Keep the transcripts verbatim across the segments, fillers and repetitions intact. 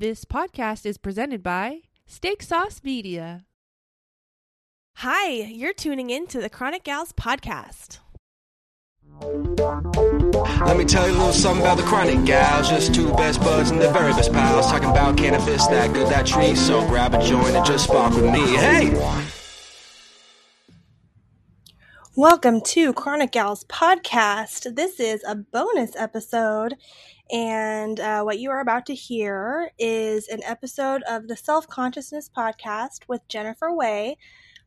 This podcast is presented by Steak Sauce Media. Hi, you're tuning in to the Chronic Gals podcast. Let me tell you a little something about the Chronic Gals. Just two best buds and the very best pals. Talking about cannabis, that good, that tree. So grab a joint and just spark with me. Hey! Welcome to Chronic Gals podcast. This is a bonus episode. And uh, what you are about to hear is an episode of the Self Consciousness Podcast with Jennifer Way.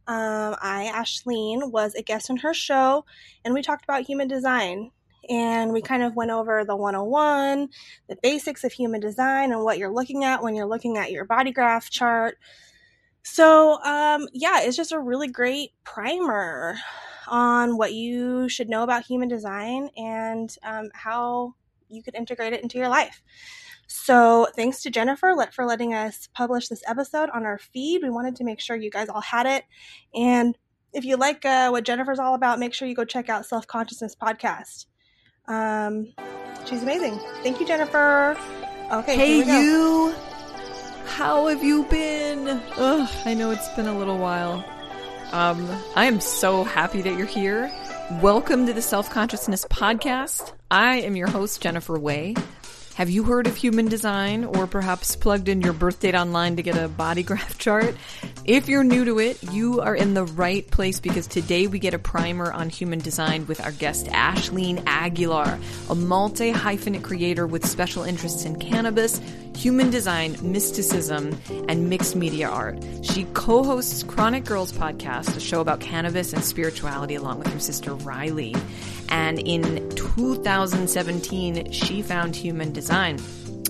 Um, I, Ashleen, was a guest on her show, and we talked about human design. And we kind of went over the one oh one, the basics of human design, and what you're looking at when you're looking at your body graph chart. So, um, yeah, it's just a really great primer on what you should know about human design and um, how you could integrate it into your life. So thanks to Jennifer for letting us publish this episode on our feed. We wanted to make sure you guys all had it. And if you like uh, what Jennifer's all about, make sure you go check out Self Consciousness Podcast. Um, she's amazing. Thank you, Jennifer. Okay. Hey, here we go. You. How have you been? Ugh, I know it's been a little while. Um, I am so happy that you're here. Welcome to the Self Consciousness Podcast. I am your host, Jennifer Way. Have you heard of human design or perhaps plugged in your birth date online to get a body graph chart? If you're new to it, you are in the right place because today we get a primer on human design with our guest Ashleen Aguilar, a multi-hyphenate creator with special interests in cannabis, human design, mysticism, and mixed media art. She co-hosts Chronic Girls Podcast, a show about cannabis and spirituality, along with her sister Riley. And in two thousand seventeen, she found human design,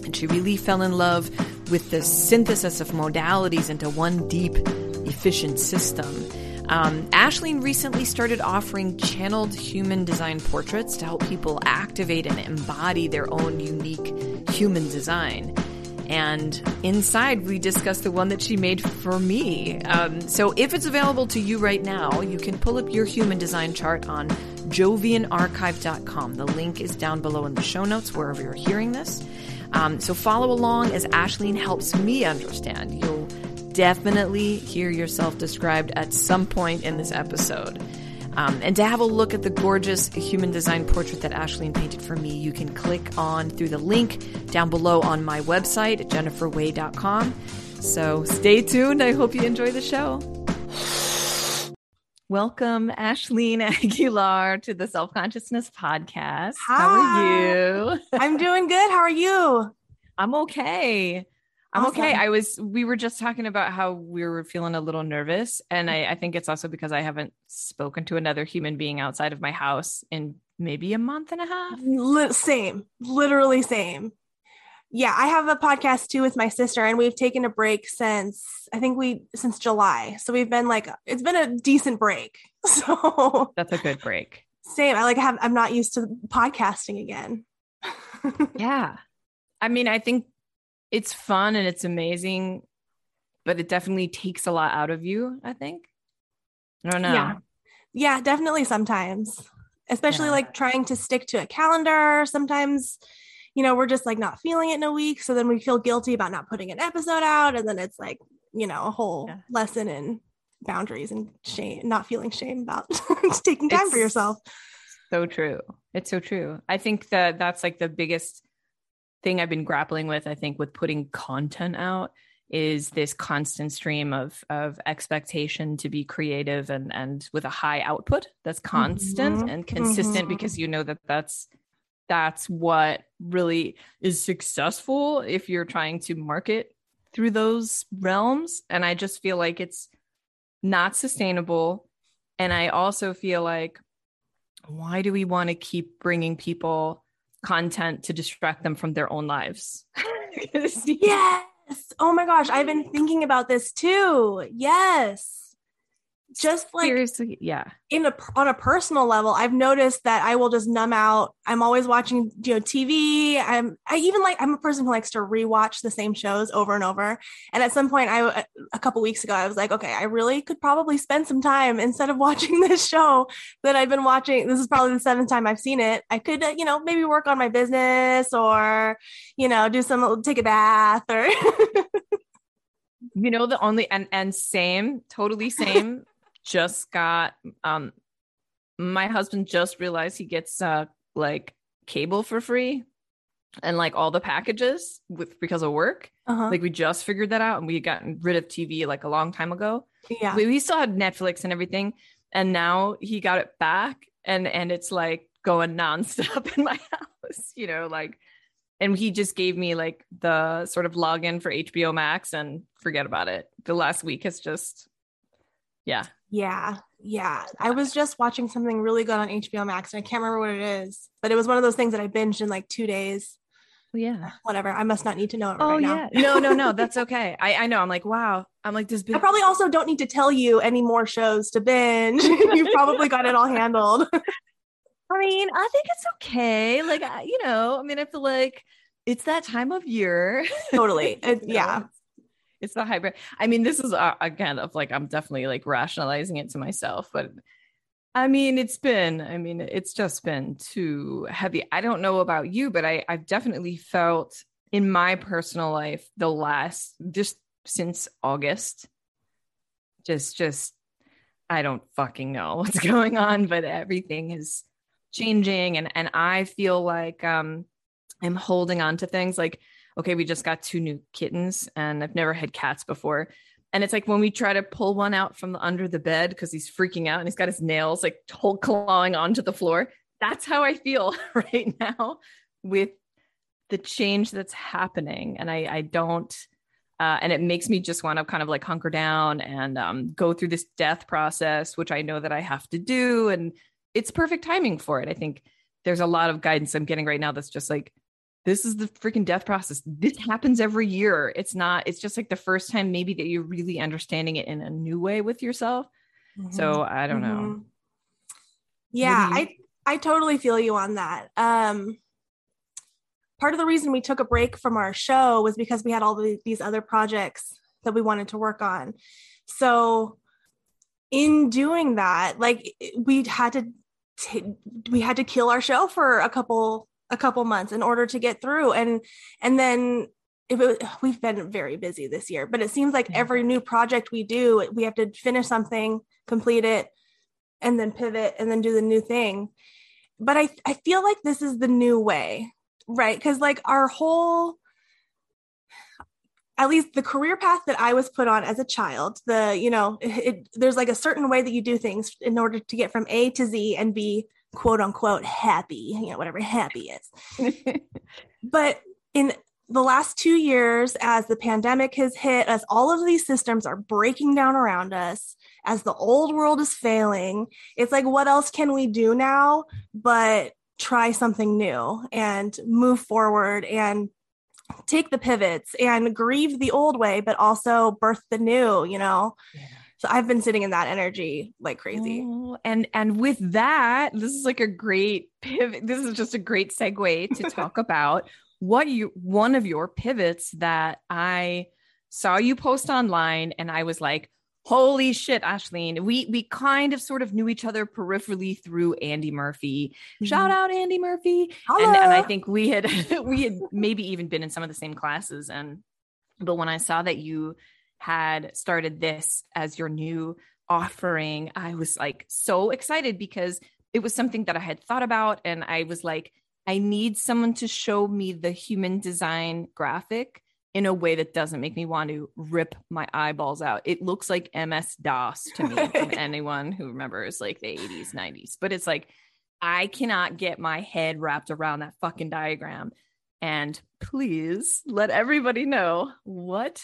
and she really fell in love with the synthesis of modalities into one deep, efficient system. Um, Ashleen recently started offering channeled human design portraits to help people activate and embody their own unique human design. And inside, we discussed the one that she made for me. Um, so if it's available to you right now, you can pull up your human design chart on Jovian Archive dot com. The link is down below in the show notes, wherever you're hearing this. Um, so follow along as Ashleen helps me understand. You'll definitely hear yourself described at some point in this episode. Um, and to have a look at the gorgeous human design portrait that Ashleen painted for me, you can click on through the link down below on my website at jennifer way dot com. So stay tuned. I hope you enjoy the show. Welcome, Ashleen Aguilar, to the Self Consciousness Podcast. Hi. How are you? I'm doing good. How are you? I'm okay. I'm awesome. Okay. I was, we were just talking about how we were feeling a little nervous. And I, I think it's also because I haven't spoken to another human being outside of my house in maybe a month and a half. Same, literally same. Yeah. I have a podcast too with my sister, and we've taken a break since, I think we, since July. So we've been like, it's been a decent break. So that's a good break. Same. I like have, I'm not used to podcasting again. Yeah. I mean, I think it's fun and it's amazing, but it definitely takes a lot out of you, I think. I don't know. Yeah, yeah, definitely sometimes, especially yeah. like trying to stick to a calendar. Sometimes, you know, we're just like not feeling it in a week. So then we feel guilty about not putting an episode out. And then it's like, you know, a whole yeah. lesson in boundaries and shame, not feeling shame about taking time it's for yourself. So true. It's so true. I think that that's like the biggest thing I've been grappling with, I think, with putting content out is this constant stream of, of expectation to be creative and, and with a high output that's constant mm-hmm. and consistent mm-hmm. because you know that that's, that's what really is successful if you're trying to market through those realms. And I just feel like it's not sustainable. And I also feel like, why do we want to keep bringing people content to distract them from their own lives? Yes. Oh my gosh. I've been thinking about this too. Yes. just like seriously, yeah. In a on a personal level, I've noticed that I will just numb out. I'm always watching, you know, T V. I'm I even like I'm a person who likes to rewatch the same shows over and over. And at some point, I a couple weeks ago, I was like, okay, I really could probably spend some time instead of watching this show that I've been watching. This is probably the seventh time I've seen it. I could, you know, maybe work on my business or, you know, do some take a bath or. You know, the only, and, and same, totally same, just got, um, my husband just realized he gets, uh, like cable for free and like all the packages with, because of work. Uh-huh. Like we just figured that out and we had gotten rid of T V like a long time ago. Yeah. We, we still had Netflix and everything. And now he got it back and, and it's like going nonstop in my house, you know, like. And he just gave me like the sort of login for H B O Max and forget about it. The last week has just, yeah. Yeah. Yeah. I was just watching something really good on H B O Max and I can't remember what it is, but it was one of those things that I binged in like two days. Yeah. Whatever. I must not need to know it oh, right yeah. now. No, no, no. That's okay. I, I know. I'm like, wow. I'm like, this. Big- I probably also don't need to tell you any more shows to binge. You've probably got it all handled. I mean, I think it's okay. Like, I, you know, I mean, I feel like it's that time of year. Totally. It, you know, yeah. It's the hybrid. I mean, this is uh, again of like, I'm definitely like rationalizing it to myself, but I mean, it's been, I mean, it's just been too heavy. I don't know about you, but I, I've definitely felt in my personal life, the last, just since August, just, just, I don't fucking know what's going on, but everything is changing. And, and I feel like, um, I'm holding on to things like, okay, we just got two new kittens and I've never had cats before. And it's like, when we try to pull one out from the, under the bed, cause he's freaking out and he's got his nails like whole clawing onto the floor. That's how I feel right now with the change that's happening. And I, I don't, uh, and it makes me just want to kind of like hunker down and, um, go through this death process, which I know that I have to do. And it's perfect timing for it. I think there's a lot of guidance I'm getting right now that's just like, this is the freaking death process. This happens every year. It's not, it's just like the first time maybe that you're really understanding it in a new way with yourself. Mm-hmm. So I don't know. Mm-hmm. Yeah, maybe- I, I totally feel you on that. Um, part of the reason we took a break from our show was because we had all the, these other projects that we wanted to work on. So in doing that, like we had to T- we had to kill our show for a couple a couple months in order to get through, and and then if it was, we've been very busy this year, but it seems like every new project we do, we have to finish something, complete it, and then pivot and then do the new thing. But I I feel like this is the new way, right? Because like our whole, at least the career path that I was put on as a child, the, you know, it, it, there's like a certain way that you do things in order to get from A to Z and be quote unquote happy, you know, whatever happy is. But in the last two years, as the pandemic has hit, as all of these systems are breaking down around us, as the old world is failing, it's like, what else can we do now but try something new and move forward and take the pivots and grieve the old way, but also birth the new, you know? Yeah. So I've been sitting in that energy like crazy. Oh, and, and with that, this is like a great pivot. This is just a great segue to talk about what you, one of your pivots that I saw you post online. And I was like, holy shit, Ashleen, we, we kind of sort of knew each other peripherally through Andy Murphy. Mm-hmm. Shout out Andy Murphy. And, and I think we had, we had maybe even been in some of the same classes. And, but when I saw that you had started this as your new offering, I was like so excited because it was something that I had thought about. And I was like, I need someone to show me the human design graphic in a way that doesn't make me want to rip my eyeballs out. It looks like M S DOS to me, from anyone who remembers like the eighties, nineties, but it's like, I cannot get my head wrapped around that fucking diagram. And please let everybody know what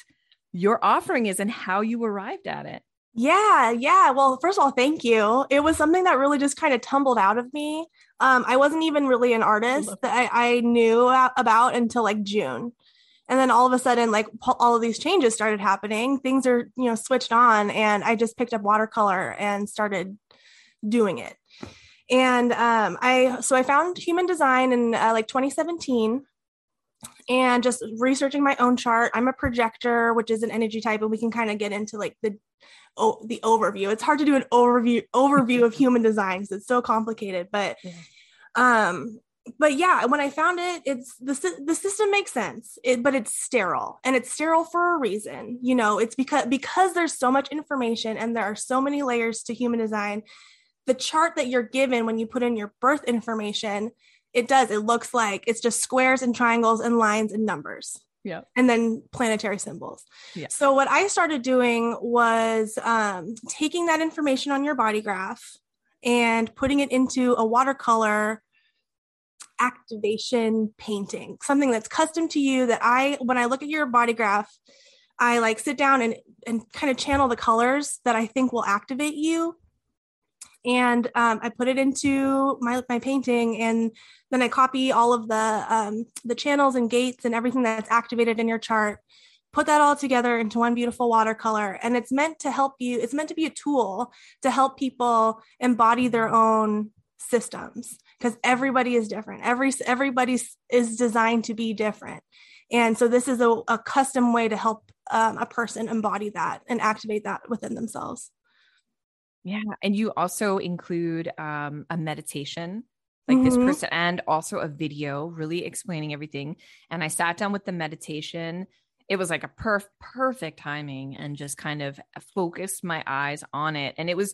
your offering is and how you arrived at it. Yeah. Yeah. Well, first of all, thank you. It was something that really just kind of tumbled out of me. Um, I wasn't even really an artist that I, I knew about until like June. And then all of a sudden, like all of these changes started happening. Things are, you know, switched on, and I just picked up watercolor and started doing it. And um, I, so I found Human Design in uh, like twenty seventeen, and just researching my own chart. I'm a projector, which is an energy type, and we can kind of get into like the, oh, the overview. It's hard to do an overview, overview of Human Design because it's so complicated, but, yeah. um, But yeah, when I found it, it's the the system makes sense, it, but it's sterile, and it's sterile for a reason. You know, it's because, because there's so much information and there are so many layers to Human Design. The chart that you're given when you put in your birth information, it does, it looks like it's just squares and triangles and lines and numbers. Yeah. And then planetary symbols. Yeah. So what I started doing was um, taking that information on your body graph and putting it into a watercolor activation painting, something that's custom to you, that I, when I look at your body graph, I like sit down and, and kind of channel the colors that I think will activate you. And um, I put it into my, my painting, and then I copy all of the, um, the channels and gates and everything that's activated in your chart, put that all together into one beautiful watercolor. And it's meant to help you. It's meant to be a tool to help people embody their own systems, because everybody is different. Every, everybody is designed to be different. And so this is a, a custom way to help um, a person embody that and activate that within themselves. Yeah. And you also include um, a meditation, like mm-hmm. this person, and also a video really explaining everything. And I sat down with the meditation. It was like a perf- perfect timing, and just kind of focused my eyes on it. And it was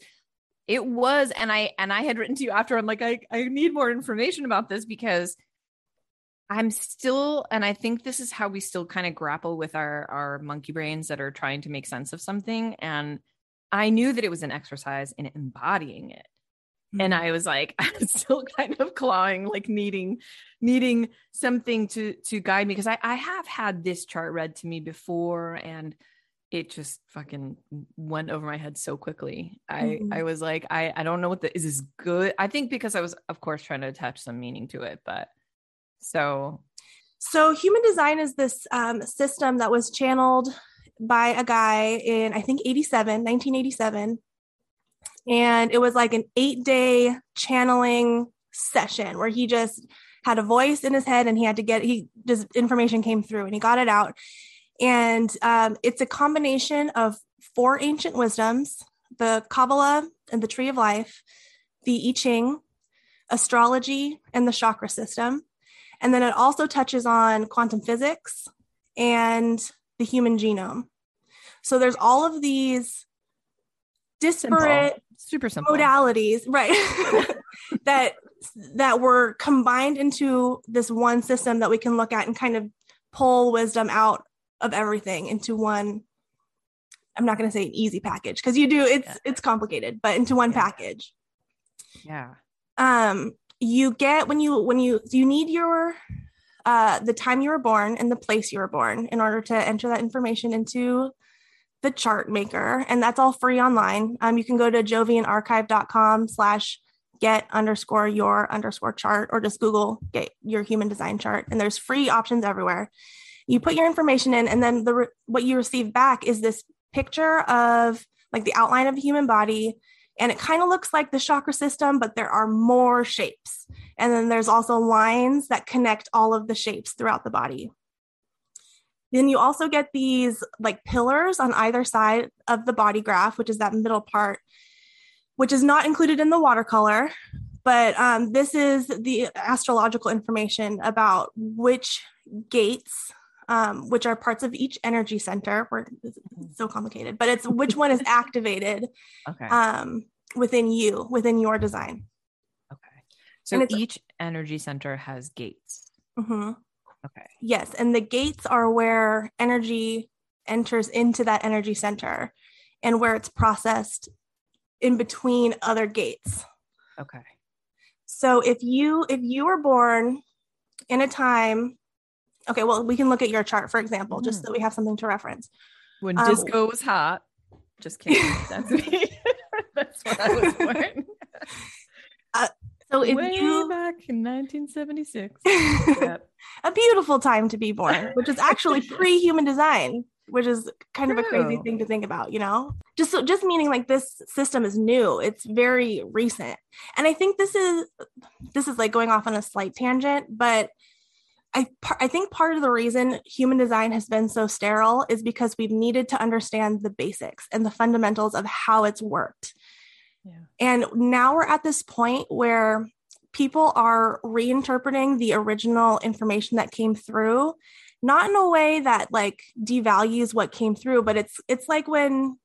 It was. And I, and I had written to you after, I'm like, I, I need more information about this, because I'm still, and I think this is how we still kind of grapple with our, our monkey brains that are trying to make sense of something. And I knew that it was an exercise in embodying it. Mm-hmm. And I was like, I'm still kind of clawing, like needing, needing something to, to guide me. Cause I, I have had this chart read to me before, and it just fucking went over my head so quickly. I, mm-hmm. I was like, I, I don't know what the, is this good? I think because I was, of course, trying to attach some meaning to it, but so. So Human Design is this um, system that was channeled by a guy in, I think, eighty-seven, nineteen eighty-seven. And it was like an eight day channeling session where he just had a voice in his head, and he had to get, he just information came through and he got it out. And um, it's a combination of four ancient wisdoms, the Kabbalah and the Tree of Life, the I Ching, astrology, and the chakra system. And then it also touches on quantum physics and the human genome. So there's all of these disparate simple. Super simple. modalities, right, that that were combined into this one system that we can look at and kind of pull wisdom out of everything into one. I'm not going to say an easy package, because you do, it's, yeah. it's complicated, but into one yeah. package. Yeah. Um, you get, when you, when you, you need your, uh, the time you were born and the place you were born in order to enter that information into the chart maker. And that's all free online. Um, you can go to jovian archive dot com slash get underscore your underscore chart, or just Google get your human design chart. And there's free options everywhere. You put your information in, and then the re- what you receive back is this picture of like the outline of a human body. And it kind of looks like the chakra system, but there are more shapes. And then there's also lines that connect all of the shapes throughout the body. Then you also get these like pillars on either side of the body graph, which is that middle part, which is not included in the watercolor. But um, this is the astrological information about which gates, Um, which are parts of each energy center. We're, it's so complicated, but it's which one is activated okay. um, within you, within your design. Okay. So each energy center has gates. Mm-hmm. Okay. Yes. And the gates are where energy enters into that energy center and where it's processed in between other gates. Okay. So if you, if you were born in a time, okay, well, we can look at your chart, for example, just so we have something to reference. When um, disco was hot, just kidding. That's me. That's what I was born. uh, So if Way you back in nineteen seventy-six, yep. A beautiful time to be born, which is actually pre-human design, which is kind True. Of a crazy thing to think about, you know, just, so, just meaning like this system is new. It's very recent. And I think this is, this is like going off on a slight tangent, but I, I think part of the reason human design has been so sterile is because we've needed to understand the basics and the fundamentals of how it's worked. Yeah. And now we're at this point where people are reinterpreting the original information that came through, not in a way that like devalues what came through, but it's, it's like when,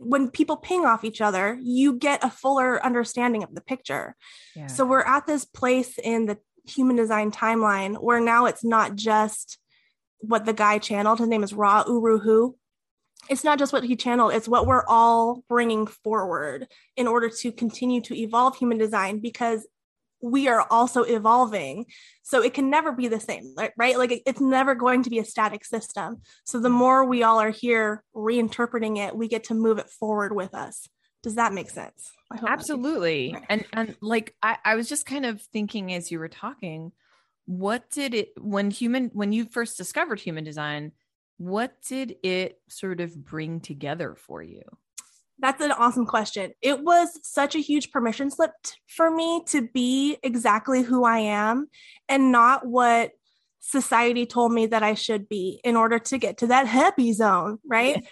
when people ping off each other, you get a fuller understanding of the picture. Yeah. So we're at this place in the human design timeline where now it's not just what the guy channeled. His name is Ra Uruhu. It's not just what he channeled. It's what we're all bringing forward in order to continue to evolve human design, because we are also evolving. So it can never be the same, right? Like it's never going to be a static system. So the more we all are here reinterpreting it, we get to move it forward with us. Does that make sense? Absolutely. And, and like, I, I was just kind of thinking as you were talking, what did it, when human, when you first discovered human design, what did it sort of bring together for you? That's an awesome question. It was such a huge permission slip t- for me to be exactly who I am and not what society told me that I should be in order to get to that happy zone, right?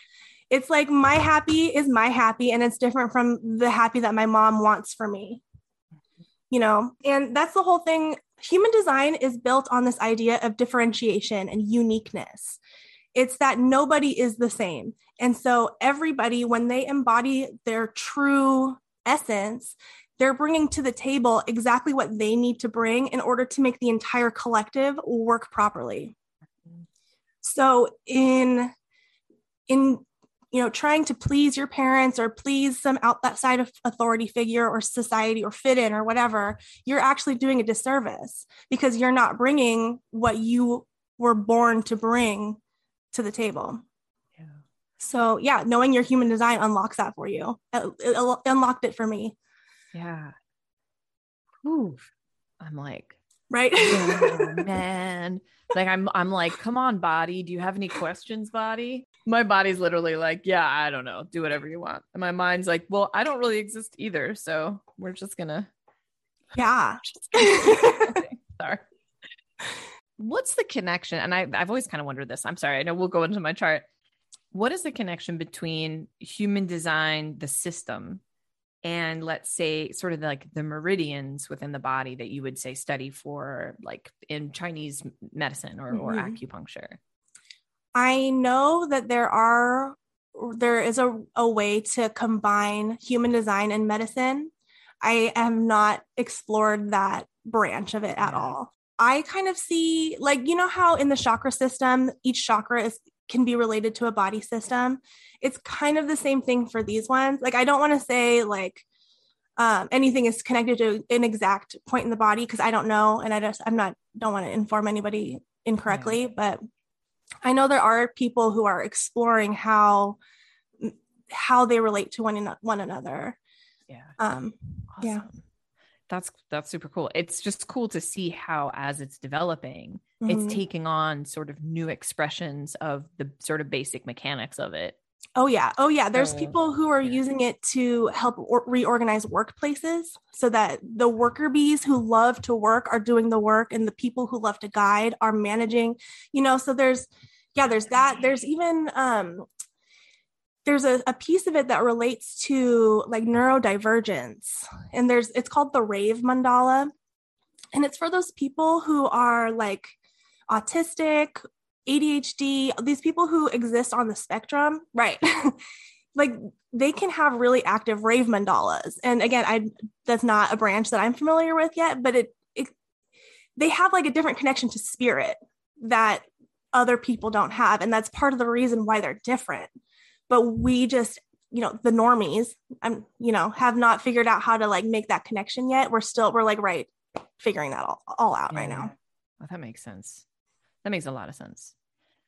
It's like my happy is my happy, and it's different from the happy that my mom wants for me, you know? And that's the whole thing. Human design is built on this idea of differentiation and uniqueness. It's that nobody is the same. And so everybody, when they embody their true essence, they're bringing to the table exactly what they need to bring in order to make the entire collective work properly. So in, in, you know, trying to please your parents or please some outside of authority figure or society or fit in or whatever, you're actually doing a disservice because you're not bringing what you were born to bring to the table. Yeah. So yeah, knowing your human design unlocks that for you. It, it unlocked it for me. Yeah. Ooh, I'm like, right. Oh, man. Like I'm, I'm like, come on, body. Do you have any questions, body? My body's literally like, yeah, I don't know. Do whatever you want. And my mind's like, well, I don't really exist either. So we're just gonna. Yeah. Sorry. What's the connection? And I, I've always kind of wondered this. I'm sorry. I know we'll go into my chart. What is the connection between human design, the system, and let's say sort of like the meridians within the body that you would say study for, like in Chinese medicine or, mm-hmm. or acupuncture? I know that there are, there is a, a way to combine human design and medicine. I have not explored that branch of it at yeah. all. I kind of see, like, you know how in the chakra system, each chakra is, can be related to a body system. It's kind of the same thing for these ones. Like, I don't want to say like um, anything is connected to an exact point in the body, because I don't know. And I just, I'm not, don't want to inform anybody incorrectly, yeah. but I know there are people who are exploring how, how they relate to one, one another. Yeah. Um, awesome. Yeah. That's, that's super cool. It's just cool to see how, as it's developing, mm-hmm. it's taking on sort of new expressions of the sort of basic mechanics of it. Oh yeah. Oh yeah. There's so, people who are yeah. using it to help or- reorganize workplaces so that the worker bees who love to work are doing the work and the people who love to guide are managing, you know, so there's, yeah, there's that. There's even, um, there's a, a piece of it that relates to like neurodivergence, and there's, it's called the rave mandala. And it's for those people who are like autistic, A D H D, these people who exist on the spectrum, right? Like they can have really active rave mandalas. And again, I, that's not a branch that I'm familiar with yet, but it, it, they have like a different connection to spirit that other people don't have. And that's part of the reason why they're different. But we just, you know, the normies, um, you know, have not figured out how to like make that connection yet. We're still, we're like, right, figuring that all, all out yeah. right now. Well, that makes sense. That makes a lot of sense.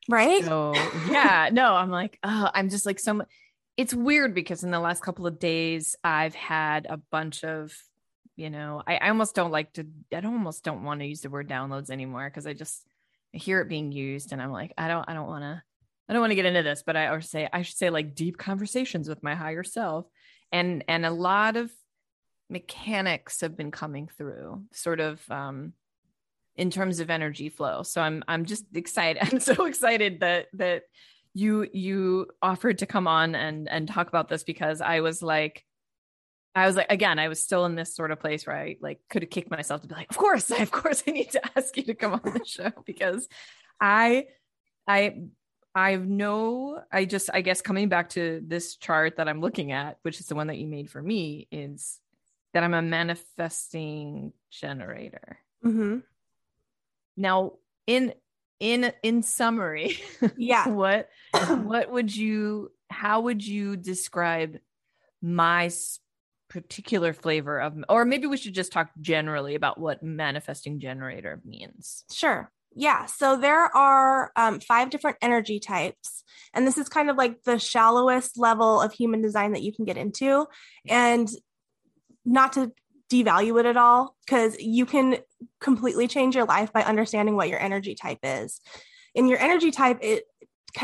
Right? So yeah, no, I'm like, oh, I'm just like, so much. It's weird because in the last couple of days, I've had a bunch of you know, I, I almost don't like to, I almost don't want to use the word downloads anymore. Cause I just I hear it being used and I'm like, I don't, I don't want to, I don't want to get into this, but I, or say, I should say like deep conversations with my higher self. And, and a lot of mechanics have been coming through sort of, um, in terms of energy flow. So I'm, I'm just excited. I'm so excited that, that you, you offered to come on and, and talk about this, because I was like, I was like, again, I was still in this sort of place where I like could have kicked myself to be like, of course, of course I need to ask you to come on the show, because I, I, I've no, I just, I guess coming back to this chart that I'm looking at, which is the one that you made for me, is that I'm a manifesting generator. Mm-hmm. Now in, in, in summary, yeah. what, what would you, how would you describe my particular flavor of, or maybe we should just talk generally about what manifesting generator means. Sure. Yeah. So there are um, five different energy types, and this is kind of like the shallowest level of human design that you can get into, and not to devalue it at all, because you can completely change your life by understanding what your energy type is. In your energy type, it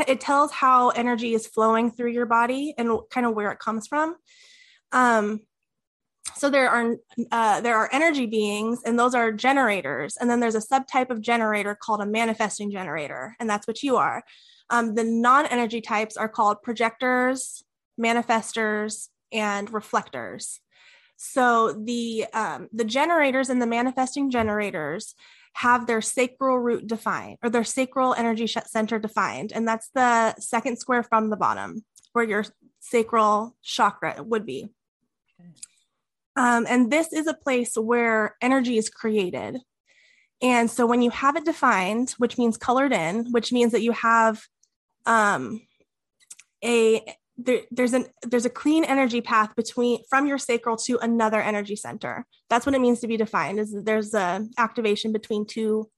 it tells how energy is flowing through your body and kind of where it comes from. Um, so there are uh, there are energy beings, and those are generators. And then there's a subtype of generator called a manifesting generator, and that's what you are. Um, the non-energy types are called projectors, manifestors, and reflectors. So the um, the generators and the manifesting generators have their sacral root defined, or their sacral energy center defined, and that's the second square from the bottom, where your sacral chakra would be. Okay. Um, and this is a place where energy is created. And so when you have it defined, which means colored in, which means that you have um, a there, there's an there's a clean energy path between from your sacral to another energy center. That's what it means to be defined, is there's a activation between two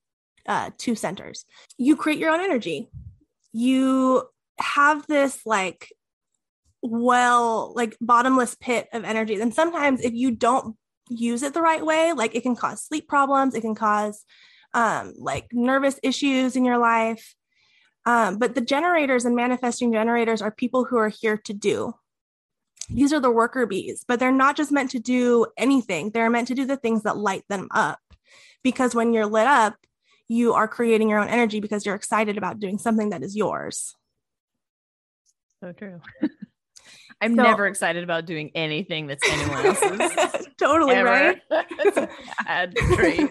uh, two centers. You create your own energy. You have this like well, like bottomless pit of energy. And sometimes if you don't use it the right way, like it can cause sleep problems, it can cause um, like nervous issues in your life. Um, but the generators and manifesting generators are people who are here to do. These are the worker bees, but they're not just meant to do anything. They're meant to do the things that light them up, because when you're lit up, you are creating your own energy because you're excited about doing something that is yours. So true. I'm so, never excited about doing anything that's anyone else's. Totally, ever. Right? That's a bad trait.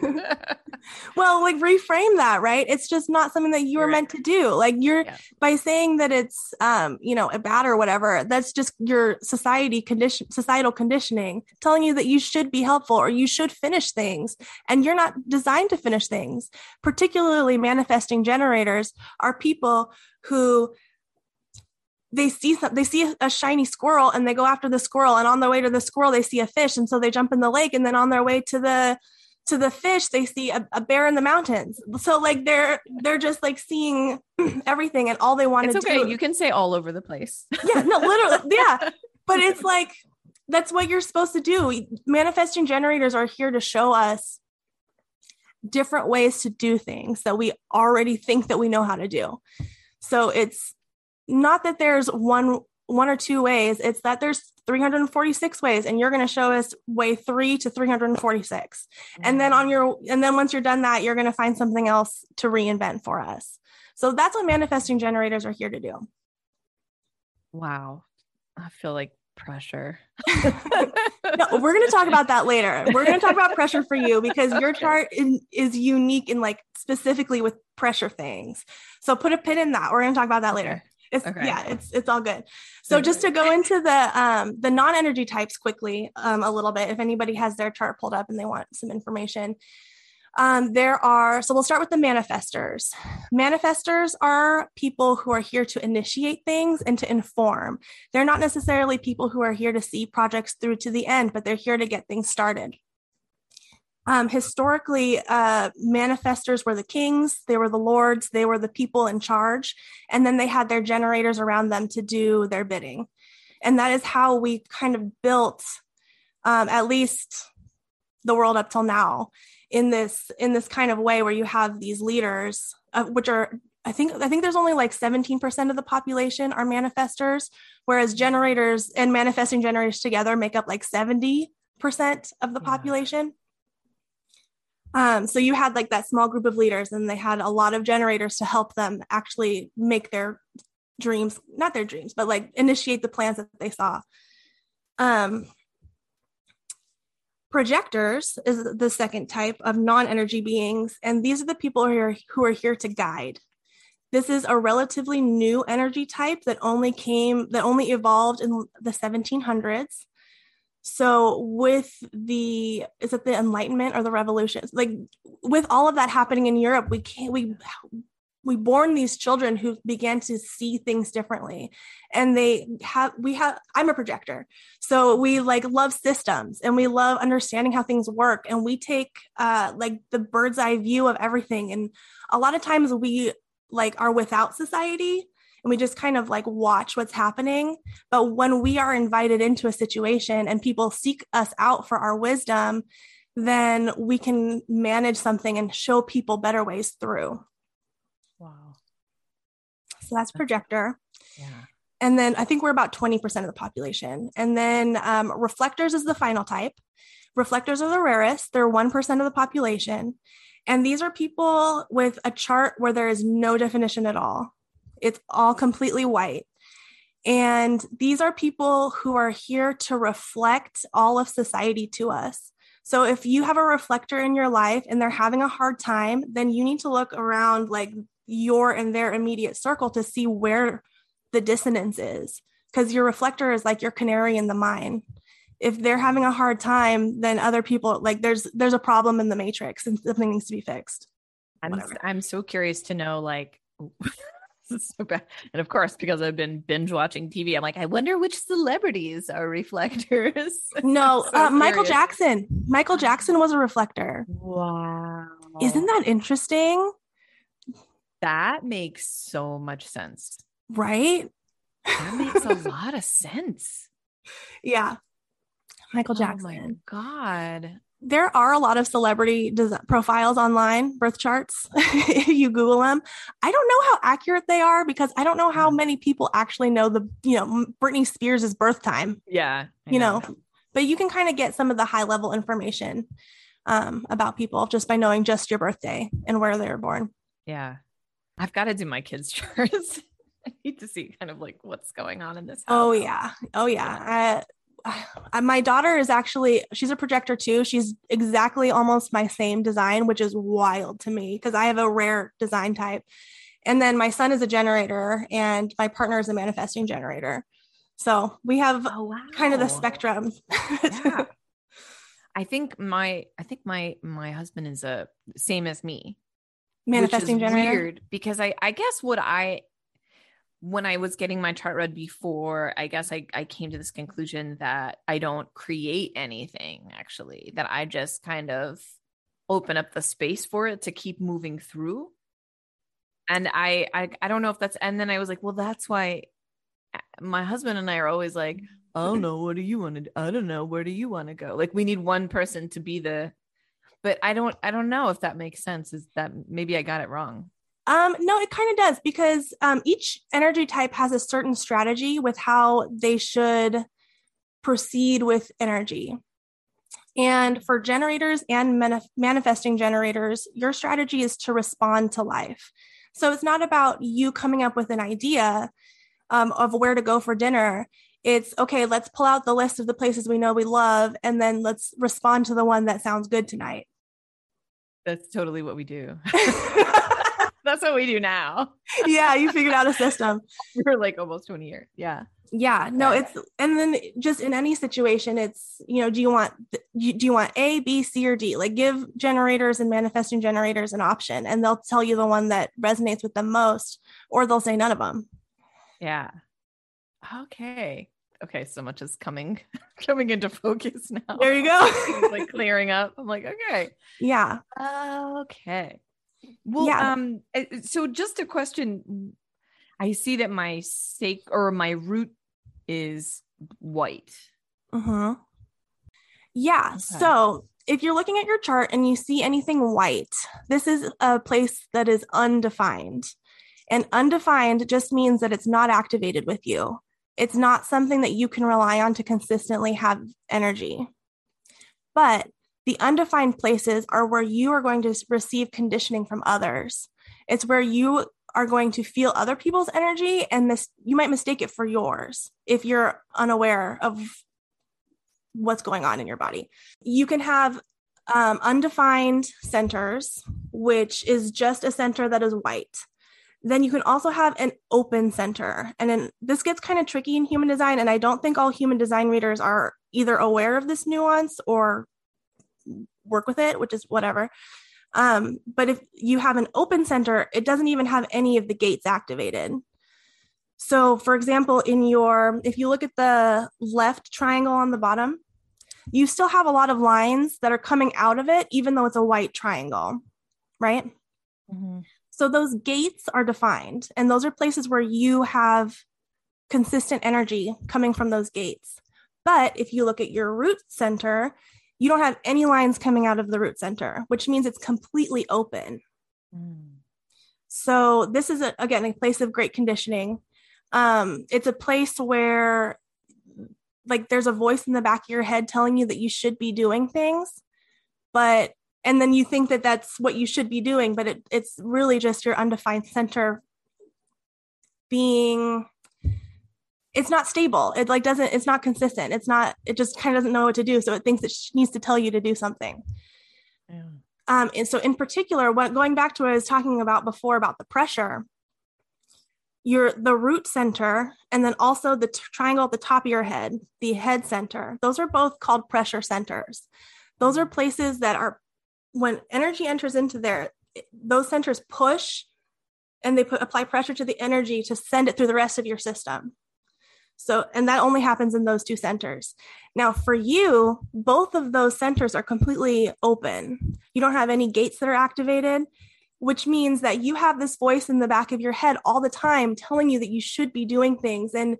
Well, like reframe that, right? It's just not something that you were right. meant to do. Like you're yeah. by saying that it's, um, you know, bad or whatever. That's just your society condition, societal conditioning, telling you that you should be helpful or you should finish things, and you're not designed to finish things. Particularly, manifesting generators are people who. They see some, they see a shiny squirrel and they go after the squirrel, and on their way to the squirrel, they see a fish. And so they jump in the lake, and then on their way to the, to the fish, they see a, a bear in the mountains. So like, they're, they're just like seeing everything, and all they want to do. It's okay. You can say all over the place. Yeah, no, literally. Yeah. But it's like, that's what you're supposed to do. Manifesting generators are here to show us different ways to do things that we already think that we know how to do. So it's, not that there's one, one or two ways. It's that there's three hundred forty-six ways, and you're going to show us way three to three hundred forty-six. Mm-hmm. And then on your, and then once you're done that, you're going to find something else to reinvent for us. So that's what manifesting generators are here to do. Wow. I feel like pressure. No, we're going to talk about that later. We're going to talk about pressure for you, because your chart is, is unique in like specifically with pressure things. So put a pin in that. We're going to talk about that later. It's, okay. Yeah, it's it's all good. So just to go into the um, the non-energy types quickly um, a little bit, if anybody has their chart pulled up and they want some information, um, there are, so we'll start with the manifestors. Manifestors are people who are here to initiate things and to inform. They're not necessarily people who are here to see projects through to the end, but they're here to get things started. Um, historically, uh, manifestors were the kings, they were the lords, they were the people in charge, and then they had their generators around them to do their bidding. And that is how we kind of built, um, at least the world up till now in this, in this kind of way where you have these leaders, uh, which are, I think, I think there's only like seventeen percent of the population are manifestors, whereas generators and manifesting generators together make up like seventy percent of the yeah. population. Um, so you had like that small group of leaders, and they had a lot of generators to help them actually make their dreams, not their dreams, but like initiate the plans that they saw. Um, projectors is the second type of non-energy beings. And these are the people who are, who are here to guide. This is a relatively new energy type that only came, that only evolved in the seventeen hundreds. So with the, is it the Enlightenment or the Revolution? Like with all of that happening in Europe, we can't, we, we born these children who began to see things differently, and they have, we have, I'm a projector. So we like love systems, and we love understanding how things work. And we take uh, like the bird's eye view of everything. And a lot of times we like are without society, and we just kind of like watch what's happening. But when we are invited into a situation and people seek us out for our wisdom, then we can manage something and show people better ways through. Wow. So that's projector. Yeah. And then I think we're about twenty percent of the population. And then um, reflectors is the final type. Reflectors are the rarest. They're one percent of the population. And these are people with a chart where there is no definition at all. It's all completely white. And these are people who are here to reflect all of society to us. So if you have a reflector in your life and they're having a hard time, then you need to look around like your and their immediate circle to see where the dissonance is, because your reflector is like your canary in the mine. If they're having a hard time, then other people, like there's, there's a problem in the matrix and something needs to be fixed. I'm, I'm so curious to know, like, so bad. And of course, because I've been binge watching T V, I'm like, I wonder which celebrities are reflectors. No, so uh, Michael Jackson. Michael Jackson was a reflector. Wow. Isn't that interesting? That makes so much sense. Right? That makes a lot of sense. Yeah. Michael Jackson. Oh my God. There are a lot of celebrity des- profiles online, birth charts. You Google them. I don't know how accurate they are, because I don't know how many people actually know the, you know, Britney Spears' birth time. Yeah. I you know, know, but you can kind of get some of the high level information um, about people just by knowing just your birthday and where they were born. Yeah. I've got to do my kids' charts. I need to see kind of like what's going on in this house. Oh yeah. Oh yeah. yeah. I, my daughter is actually, she's a projector too. She's exactly almost my same design, which is wild to me because I have a rare design type. And then my son is a generator, and my partner is a manifesting generator. So we have oh, wow. kind of the spectrum. Yeah. I think my, I think my, my husband is a same as me. Manifesting generator. Weird, because I, I guess what I, when I was getting my chart read before, I guess I, I came to this conclusion that I don't create anything, actually, that I just kind of open up the space for it to keep moving through. And I, I, I don't know if that's, and then I was like, well, that's why my husband and I are always like, I don't know. What do you want to do? I don't know. Where do you want to go? Like, we need one person to be the, but I don't, I don't know if that makes sense. Is that maybe I got it wrong? Um, no, it kind of does, because um, each energy type has a certain strategy with how they should proceed with energy. And for generators and manif- manifesting generators, your strategy is to respond to life. So it's not about you coming up with an idea um, of where to go for dinner. It's okay, let's pull out the list of the places we know we love, and then let's respond to the one that sounds good tonight. That's totally what we do. That's what we do now. Yeah. You figured out a system for like almost twenty years. Yeah. Yeah. No, it's, and then just in any situation, it's, you know, do you want, do you want A, B, C, or D? Like, give generators and manifesting generators an option, and they'll tell you the one that resonates with them most, or they'll say none of them. Yeah. Okay. Okay. So much is coming, coming into focus now. There you go. Like clearing up. I'm like, okay. Yeah. Okay. Well, yeah. um, so just a question. I see that my sake or my root is white. Uh-huh. Yeah. Okay. So if you're looking at your chart and you see anything white, this is a place that is undefined. And undefined just means that it's not activated with you. It's not something that you can rely on to consistently have energy. But the undefined places are where you are going to receive conditioning from others. It's where you are going to feel other people's energy and mis- you might mistake it for yours if you're unaware of what's going on in your body. You can have um, undefined centers, which is just a center that is white. Then you can also have an open center. And then this gets kind of tricky in human design. And I don't think all human design readers are either aware of this nuance or work with it, which is whatever. Um, but if you have an open center, it doesn't even have any of the gates activated. So for example, in your, if you look at the left triangle on the bottom, you still have a lot of lines that are coming out of it, even though it's a white triangle, right? Mm-hmm. So those gates are defined, and those are places where you have consistent energy coming from those gates. But if you look at your root center, you don't have any lines coming out of the root center, which means it's completely open. Mm. So this is, a, again, a place of great conditioning. Um, it's a place where, like, there's a voice in the back of your head telling you that you should be doing things, but and then you think that that's what you should be doing, but it, it's really just your undefined center being, it's not stable. It like doesn't, it's not consistent. It's not, it just kind of doesn't know what to do. So it thinks it needs to tell you to do something. Yeah. Um, and so in particular, what, going back to what I was talking about before about the pressure, your the root center, and then also the t- triangle at the top of your head, the head center, those are both called pressure centers. Those are places that are, when energy enters into there, those centers push and they put, apply pressure to the energy to send it through the rest of your system. So, and that only happens in those two centers. Now for you, both of those centers are completely open. You don't have any gates that are activated, which means that you have this voice in the back of your head all the time telling you that you should be doing things and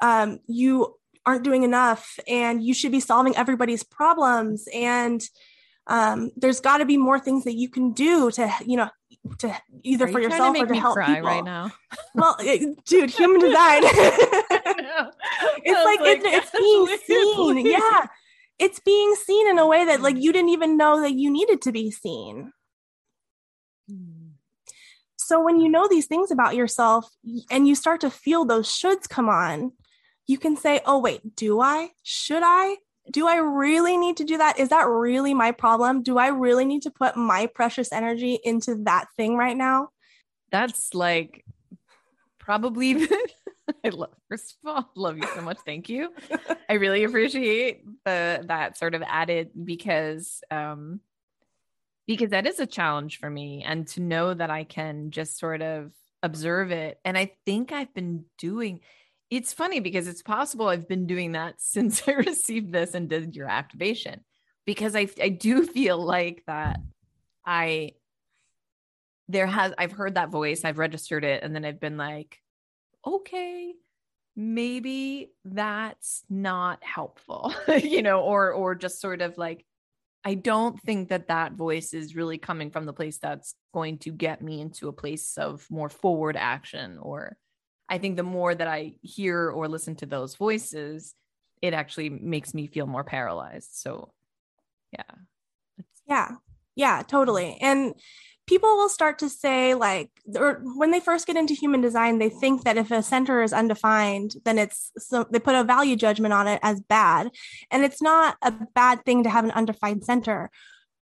um, you aren't doing enough and you should be solving everybody's problems. And Um, there's got to be more things that you can do to, you know, to either for yourself or to help people right now. Well, it, dude, human design. It's like, like it, it's being seen. Please. Yeah. It's being seen in a way that like, you didn't even know that you needed to be seen. Hmm. So when you know these things about yourself and you start to feel those shoulds come on, you can say, oh, wait, do I, should I? Do I really need to do that? Is that really my problem? Do I really need to put my precious energy into that thing right now? That's like probably, I love, first of all, love you so much. Thank you. I really appreciate the, that sort of added because, um, because that is a challenge for me and to know that I can just sort of observe it. And I think I've been doing It's funny because it's possible I've been doing that since I received this and did your activation, because I I do feel like that I, there has, I've heard that voice, I've registered it. And then I've been like, okay, maybe that's not helpful, you know, or, or just sort of like, I don't think that that voice is really coming from the place that's going to get me into a place of more forward action. Or I think the more that I hear or listen to those voices, it actually makes me feel more paralyzed. So yeah. Yeah. Yeah, totally. And people will start to say like, or when they first get into human design, they think that if a center is undefined, then it's, so they put a value judgment on it as bad. And it's not a bad thing to have an undefined center.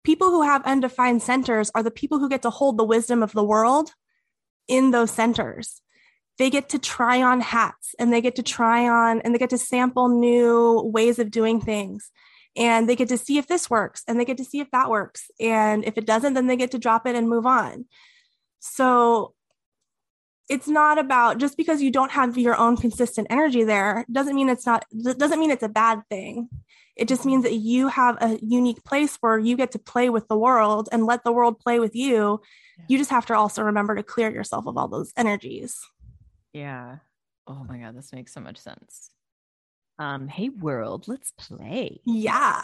People who have undefined centers are the people who get to hold the wisdom of the world in those centers. They get to try on hats and they get to try on and they get to sample new ways of doing things. And they get to see if this works and they get to see if that works. And if it doesn't, then they get to drop it and move on. So it's not about just because you don't have your own consistent energy there doesn't mean it's not, doesn't mean it's a bad thing. It just means that you have a unique place where you get to play with the world and let the world play with you. Yeah. You just have to also remember to clear yourself of all those energies. Yeah. Oh my God, this makes so much sense. um, hey world, let's play. Yeah.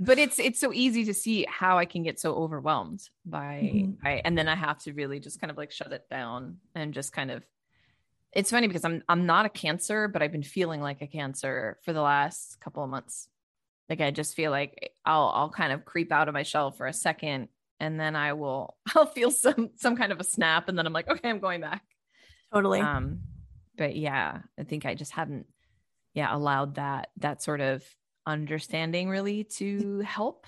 But it's, it's so easy to see how I can get so overwhelmed by, mm-hmm. by, and then I have to really just kind of like shut it down and just kind of, it's funny because I'm, I'm not a Cancer, but I've been feeling like a Cancer for the last couple of months. Like, I just feel like I'll, I'll kind of creep out of my shell for a second, and then I will, I'll feel some, some kind of a snap. And then I'm like, okay, I'm going back. Totally. Um, but yeah, I think I just haven't, yeah, allowed that, that sort of understanding really to help.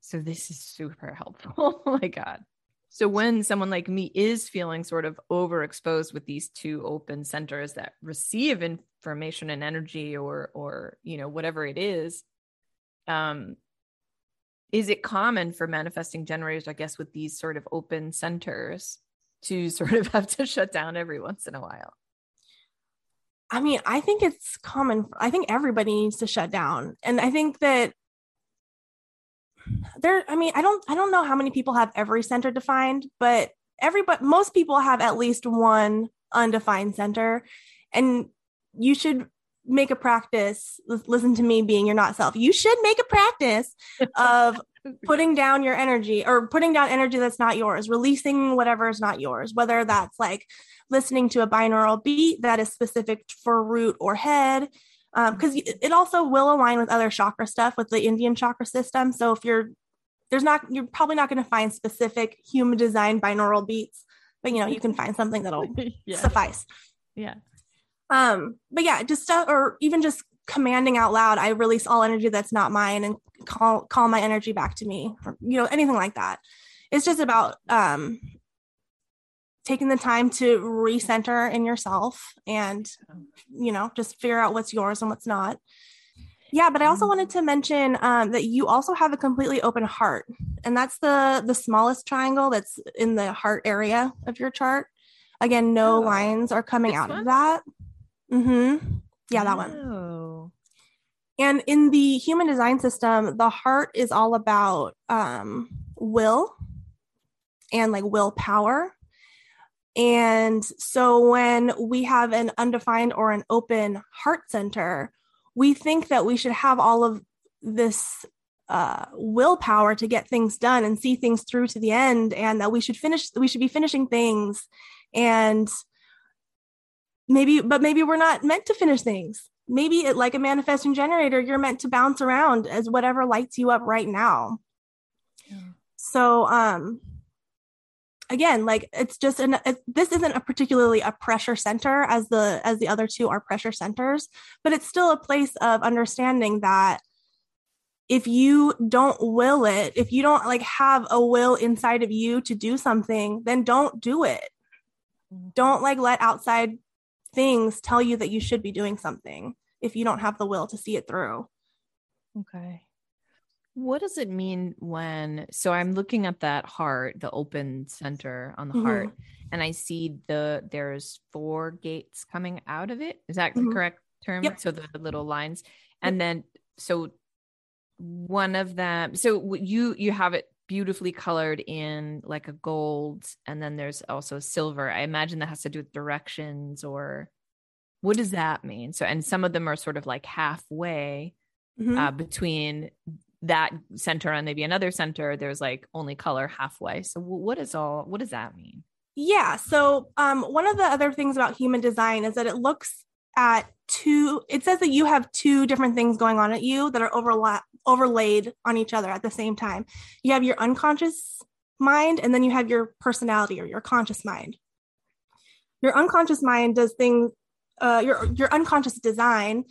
So this is super helpful. Oh my God. So when someone like me is feeling sort of overexposed with these two open centers that receive information and energy, or, or, you know, whatever it is, um, is it common for manifesting generators, I guess, with these sort of open centers to sort of have to shut down every once in a while? I mean, I think it's common. I think everybody needs to shut down. And I think that there, I mean, I don't, I don't know how many people have every center defined, but everybody, most people have at least one undefined center, and you should make a practice. Listen to me being your not self. You should make a practice of putting down your energy, or putting down energy that's not yours, releasing whatever is not yours, whether that's like listening to a binaural beat that is specific for root or head. Um, 'cause it also will align with other chakra stuff with the Indian chakra system. So if you're, there's not, you're probably not going to find specific human design binaural beats, but you know, you can find something that'll yeah. suffice. Yeah. Um, but yeah, just stuff, or even just commanding out loud, I release all energy that's not mine, and call, call my energy back to me, or, you know, anything like that. It's just about, um, taking the time to recenter in yourself and, you know, just figure out what's yours and what's not. Yeah. But I also wanted to mention, um, that you also have a completely open heart, and that's the, the smallest triangle that's in the heart area of your chart. Again, no oh. lines are coming this out one? Of that. Mm-hmm. Yeah, that oh. one. And in the human design system, the heart is all about um, will and like willpower. And so when we have an undefined or an open heart center, we think that we should have all of this uh, willpower to get things done and see things through to the end, and that we should finish, we should be finishing things. And maybe, but maybe we're not meant to finish things. Maybe it, like a manifesting generator, you're meant to bounce around as whatever lights you up right now. Yeah. So, um, again, like it's just, an, it, this isn't a particularly a pressure center as the, as the other two are pressure centers, but it's still a place of understanding that if you don't will it, if you don't like have a will inside of you to do something, then don't do it. Don't like let outside things tell you that you should be doing something if you don't have the will to see it through. Okay. What does it mean when, so I'm looking at that heart, the open center on the mm-hmm. heart, and I see the, there's four gates coming out of it. Is that mm-hmm. the correct term? Yep. So the, the little lines. And yep. then, so one of them, so you, you have it beautifully colored in like a gold, and then there's also silver. I imagine that has to do with directions, or what does that mean? So, and some of them are sort of like halfway mm-hmm. uh, between that center and maybe another center. There's like only color halfway. So what is all, what does that mean? Yeah. So um, one of the other things about human design is that it looks at two, it says that you have two different things going on at you that are overla- overlaid on each other at the same time. You have your unconscious mind, and then you have your personality or your conscious mind. Your unconscious mind does things, uh, your, your unconscious design,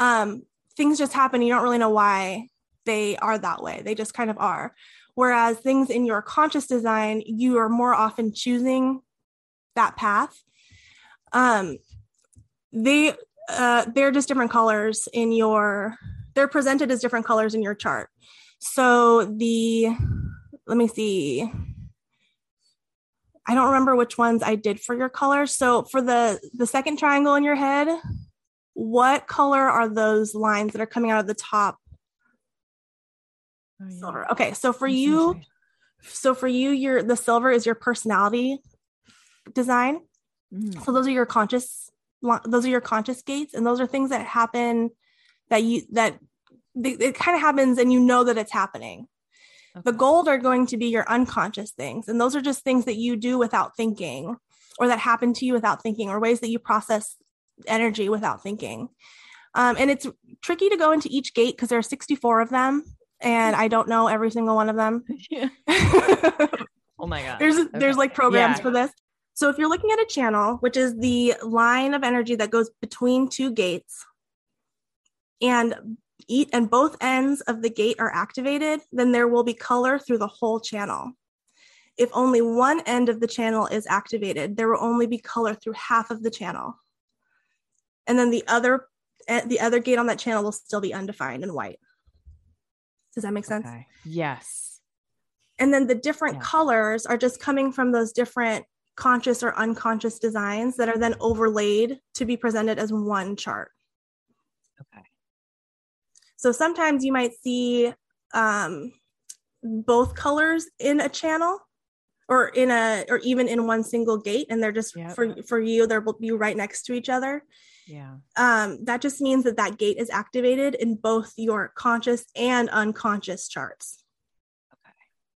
um, things just happen. You don't really know why they are that way. They just kind of are. Whereas things in your conscious design, you are more often choosing that path. Um, they, uh, they're just different colors in your, they're presented as different colors in your chart. So the, let me see. I don't remember which ones I did for your color. So for the, the second triangle in your head, what color are those lines that are coming out of the top? Oh, yeah. Silver. Okay. So for you, so for you, your, the silver is your personality design. Mm. So those are your conscious those are your conscious gates. And those are things that happen that you, that th- it kind of happens and you know that it's happening. Okay. The gold are going to be your unconscious things. And those are just things that you do without thinking, or that happen to you without thinking, or ways that you process energy without thinking. Um, and it's tricky to go into each gate because there are sixty-four of them. And I don't know every single one of them. Yeah. Oh my God. There's, okay. there's like programs yeah. for this. So if you're looking at a channel, which is the line of energy that goes between two gates, and eat and both ends of the gate are activated, then there will be color through the whole channel. If only one end of the channel is activated, there will only be color through half of the channel. And then the other, the other gate on that channel will still be undefined and white. Does that make sense? Okay. Yes. And then the different yeah. colors are just coming from those different conscious or unconscious designs that are then overlaid to be presented as one chart. Okay. So sometimes you might see um, both colors in a channel, or in a, or even in one single gate, and they're just yep. for for you, they'll be right next to each other. Yeah. Um, that just means that that gate is activated in both your conscious and unconscious charts.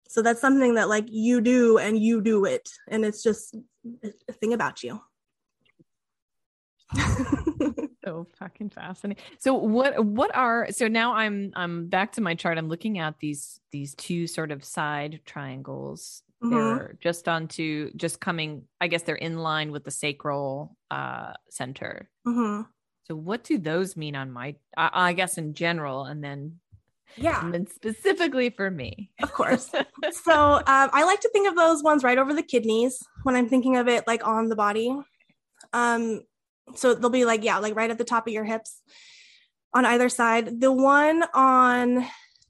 So that's something that like you do, and you do it. And it's just a thing about you. So fucking fascinating. So what, what are, so now I'm, I'm back to my chart. I'm looking at these, these two sort of side triangles. Mm-hmm. They're just onto just coming, I guess they're in line with the sacral, uh, center. Mm-hmm. So what do those mean on my, I, I guess in general, and then Yeah. and specifically for me. Of course. So um, I like to think of those ones right over the kidneys when I'm thinking of it, like on the body. Um, so they'll be like, yeah, like right at the top of your hips on either side. The one on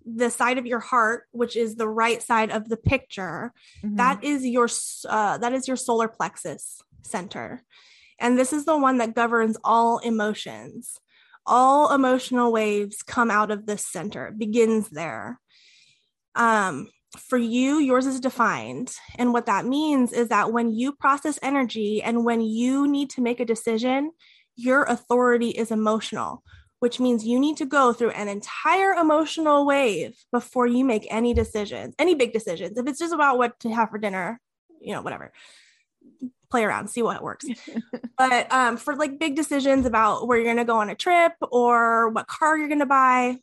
the side of your heart, which is the right side of the picture, mm-hmm. that is your, uh, that is your solar plexus center. And this is the one that governs all emotions. All emotional waves come out of this center. It begins there. Um, for you, yours is defined. And what that means is that when you process energy and when you need to make a decision, your authority is emotional, which means you need to go through an entire emotional wave before you make any decisions, any big decisions. If it's just about what to have for dinner, you know, whatever. Play around, see what works. But um, for like big decisions about where you're going to go on a trip or what car you're going to buy,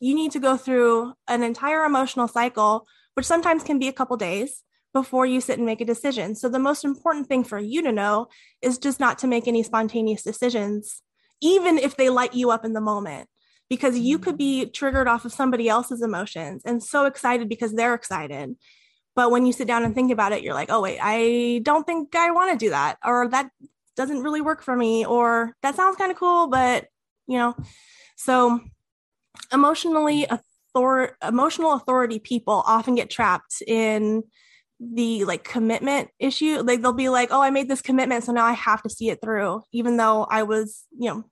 you need to go through an entire emotional cycle, which sometimes can be a couple days before you sit and make a decision. So the most important thing for you to know is just not to make any spontaneous decisions, even if they light you up in the moment, because you could be triggered off of somebody else's emotions and so excited because they're excited. But when you sit down and think about it, you're like, oh, wait, I don't think I want to do that. Or that doesn't really work for me. Or that sounds kind of cool, but, you know, so emotionally, author- emotional authority people often get trapped in the like commitment issue. Like they'll be like, oh, I made this commitment, so now I have to see it through, even though I was, you know,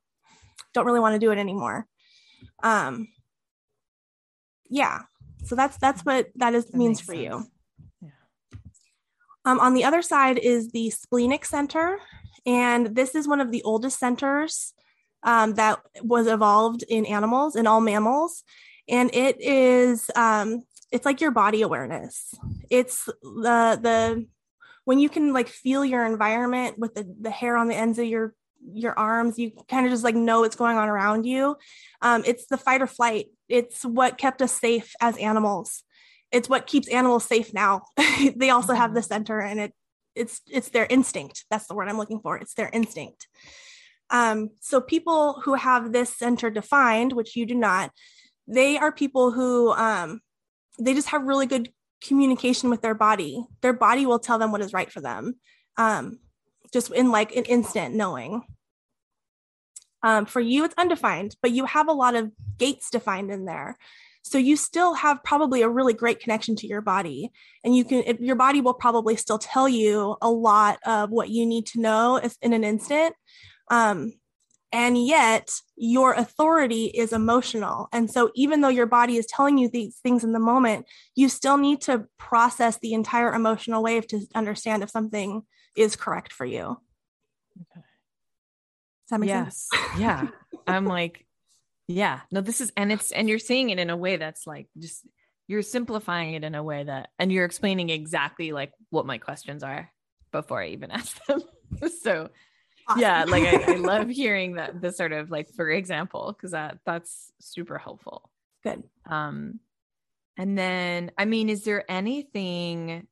don't really want to do it anymore. Um, yeah. So that's, that's what that is that means for sense. You. Um, on the other side is the splenic center, and this is one of the oldest centers um, that was evolved in animals, in all mammals, and it is um, it's like your body awareness. It's the the when you can like feel your environment with the, the hair on the ends of your your arms, you kind of just like know what's going on around you. Um, it's the fight or flight. It's what kept us safe as animals. It's what keeps animals safe now. They also have the center, and it it's it's their instinct. That's the word I'm looking for. It's their instinct. Um, so people who have this center defined, which you do not, they are people who um, they just have really good communication with their body. Their body will tell them what is right for them, um, just in like an instant knowing. Um, for you, it's undefined, but you have a lot of gates defined in there. So you still have probably a really great connection to your body, and you can, it, your body will probably still tell you a lot of what you need to know in an instant. Um, and yet your authority is emotional. And so even though your body is telling you these things in the moment, you still need to process the entire emotional wave to understand if something is correct for you. Okay. that make yes. sense? Yeah. I'm like, yeah, no, this is, and it's, and you're seeing it in a way that's like, just, you're simplifying it in a way that, and you're explaining exactly like what my questions are before I even ask them. So awesome. Yeah, like I, I love hearing that, the sort of like, for example, cause that that's super helpful. Good. Um, and then, I mean, is there anything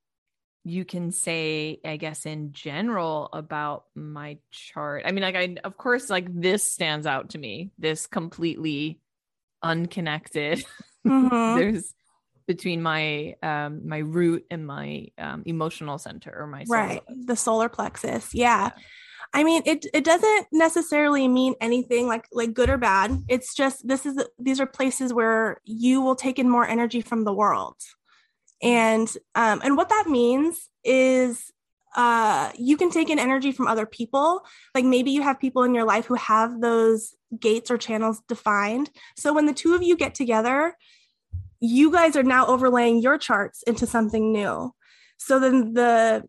you can say, I guess, in general about my chart? I mean, like I, of course, like this stands out to me, this completely unconnected. Mm-hmm. There's between my, um, my root and my, um, emotional center or my, right. Solar. The solar plexus. Yeah. yeah. I mean, it, it doesn't necessarily mean anything like, like good or bad. It's just, this is, these are places where you will take in more energy from the world. And, um, and what that means is, uh, you can take in energy from other people. Like maybe you have people in your life who have those gates or channels defined. So when the two of you get together, you guys are now overlaying your charts into something new. So then the,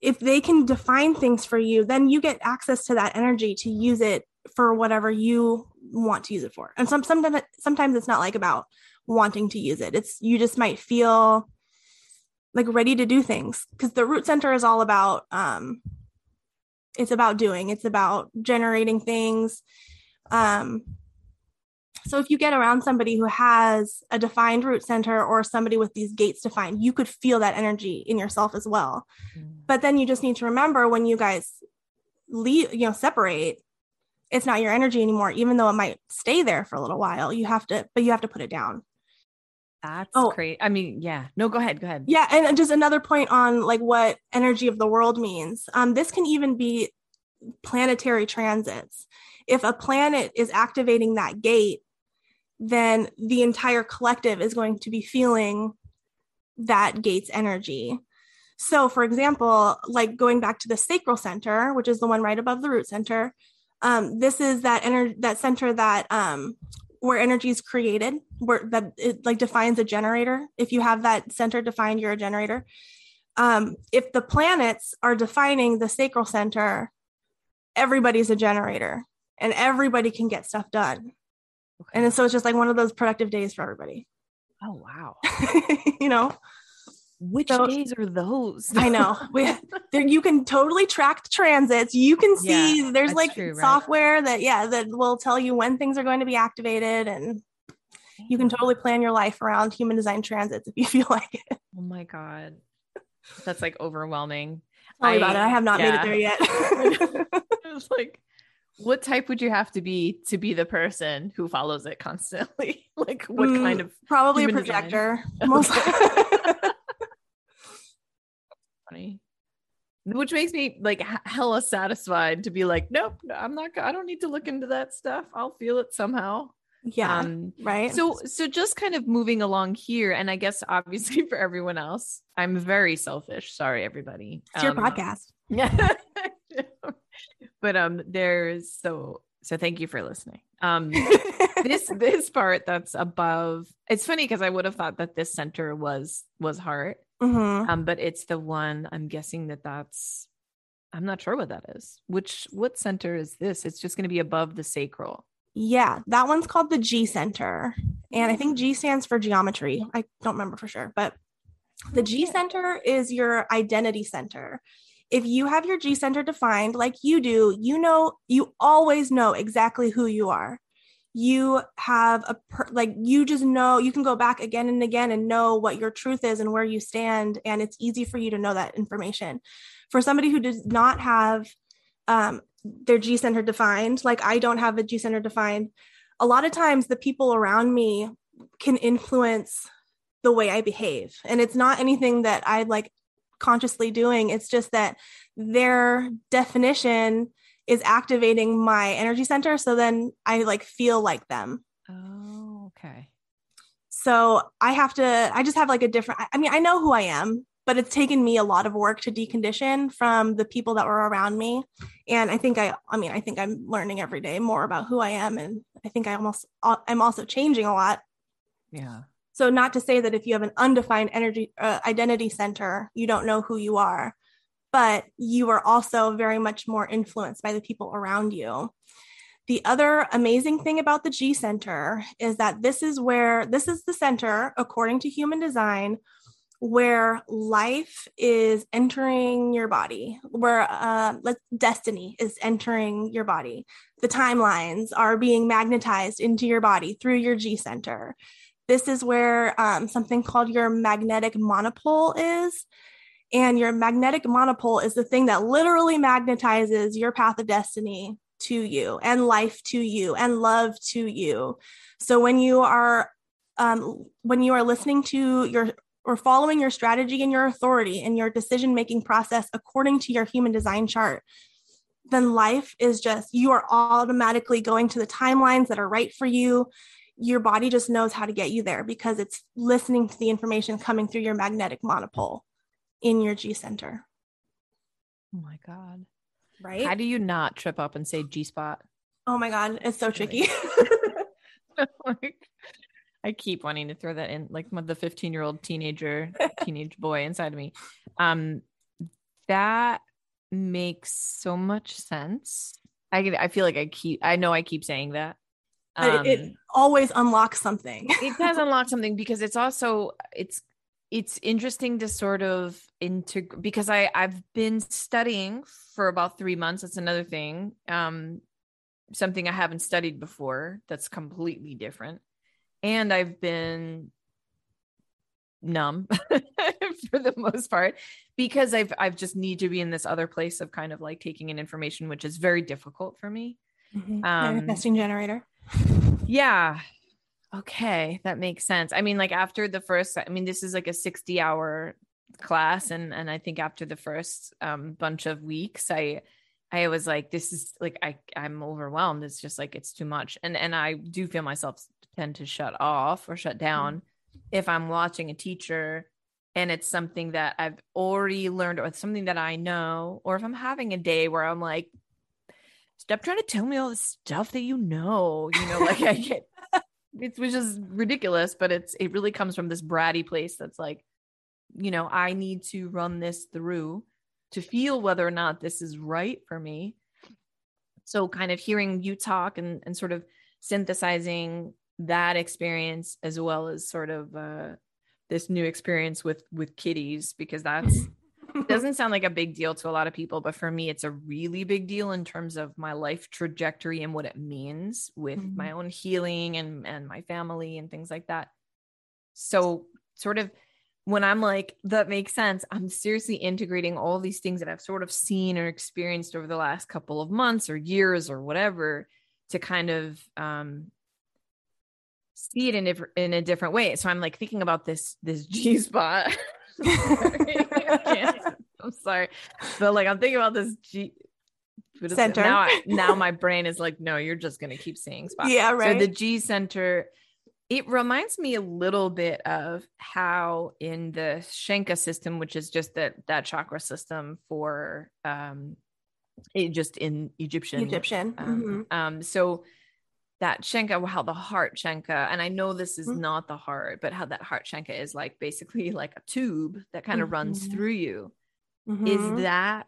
if they can define things for you, then you get access to that energy to use it for whatever you want to use it for. And some, sometimes, sometimes it's not like about wanting to use it. It's, you just might feel like ready to do things, because the root center is all about, um, it's about doing, it's about generating things. Um, so if you get around somebody who has a defined root center or somebody with these gates defined, you could feel that energy in yourself as well. Mm. But then you just need to remember, when you guys leave, you know, separate, it's not your energy anymore, even though it might stay there for a little while. You have to, but you have to put it down. That's oh, great. I mean, yeah, no, go ahead. Go ahead. Yeah. And just another point on like what energy of the world means. Um, this can even be planetary transits. If a planet is activating that gate, then the entire collective is going to be feeling that gate's energy. So for example, like going back to the sacral center, which is the one right above the root center, um, this is that energy, that center that, um, where energy is created, where that it like defines a generator. If you have that center defined, you're a generator. Um, if the planets are defining the sacral center, everybody's a generator and everybody can get stuff done. Okay. And so it's just like one of those productive days for everybody. Oh, wow. You know, which so, days are those? I know. We, there, you can totally track the transits. You can see yeah, there's like true, software right? that, yeah, that will tell you when things are going to be activated, and you can totally plan your life around human design transits if you feel like it. Oh my God. That's like overwhelming. Tell me about it. I have not yeah. made it there yet. It was like, what type would you have to be to be the person who follows it constantly? Like what mm, kind of probably a projector. Most funny, which makes me like hella satisfied to be like, nope, I'm not, I don't need to look into that stuff. I'll feel it somehow. Yeah. Um, right. So, so just kind of moving along here, and I guess obviously for everyone else, I'm very selfish. Sorry, everybody. It's um, your podcast. Yeah. But, um, there's so, so thank you for listening. Um, this, this part that's above, it's funny, cause I would have thought that this center was, was heart. Mm-hmm. Um, but it's the one I'm guessing that that's, I'm not sure what that is, which, what center is this? It's just going to be above the sacral. Yeah. That one's called the G center. And I think G stands for geometry. I don't remember for sure, but the G center is your identity center. If you have your G center defined like you do, you know, you always know exactly who you are. You have a, per- like, you just know, you can go back again and again and know what your truth is and where you stand. And it's easy for you to know that information. For somebody who does not have um, their G center defined, like I don't have a G center defined, a lot of times the people around me can influence the way I behave. And it's not anything that I like consciously doing. It's just that their definition is activating my energy center. So then I like feel like them. Oh, okay. So I have to, I just have like a different, I mean, I know who I am, but it's taken me a lot of work to decondition from the people that were around me. And I think I, I mean, I think I'm learning every day more about who I am. And I think I almost, I'm also changing a lot. Yeah. So not to say that if you have an undefined energy uh, identity center, you don't know who you are, but you are also very much more influenced by the people around you. The other amazing thing about the G Center is that this is where, this is the center, according to human design, where life is entering your body, where uh, destiny is entering your body. The timelines are being magnetized into your body through your G Center. This is where um, something called your magnetic monopole is. And your magnetic monopole is the thing that literally magnetizes your path of destiny to you, and life to you, and love to you. So when you are um, when you are listening to your or following your strategy and your authority and your decision-making process according to your human design chart, then life is just, you are automatically going to the timelines that are right for you. Your body just knows how to get you there because it's listening to the information coming through your magnetic monopole in your G Center. Oh my God. Right? How do you not trip up and say G spot? Oh my God. It's so tricky. I keep wanting to throw that in, like the fifteen year old teenager, teenage boy inside of me. Um, that makes so much sense. I get, I feel like I keep, I know I keep saying that. Um, it, it always unlocks something. It does unlock something because it's also, it's, it's interesting to sort of integrate, because I I've been studying for about three months. That's another thing. Um, something I haven't studied before. That's completely different. And I've been numb for the most part because I've, I've just need to be in this other place of kind of like taking in information, which is very difficult for me. Mm-hmm. Um, manifesting generator. Yeah. Okay. That makes sense. I mean, like after the first, I mean, this is like a sixty hour class. And, and I think after the first um, bunch of weeks, I, I was like, this is like, I, I'm overwhelmed. It's just like, it's too much. And, and I do feel myself tend to shut off or shut down if I'm watching a teacher and it's something that I've already learned or it's something that I know, or if I'm having a day where I'm like, stop trying to tell me all this stuff that you know, you know, like I get, it was just ridiculous, but it's, it really comes from this bratty place. That's like, you know, I need to run this through to feel whether or not this is right for me. So kind of hearing you talk and, and sort of synthesizing that experience, as well as sort of uh, this new experience with with kitties, because that's doesn't sound like a big deal to a lot of people, but for me, it's a really big deal in terms of my life trajectory and what it means with mm-hmm. my own healing and and my family and things like that. So, sort of when I'm like, that makes sense. I'm seriously integrating all these things that I've sort of seen or experienced over the last couple of months or years or whatever to kind of um, see it in a, in a different way. So I'm like thinking about this, this G spot. I'm sorry. But like, I'm thinking about this G center. Now, I, now my brain is like, no, you're just going to keep saying spot. Yeah. Right. So the G Center, it reminds me a little bit of how in the Shenka system, which is just that, that chakra system for, um, it just in Egyptian, Egyptian. Um, mm-hmm. um so that Shenka, how the heart Shenka, and I know this is mm-hmm. not the heart, but how that heart Shenka is like basically like a tube that kind of mm-hmm. runs through you. Mm-hmm. Is that,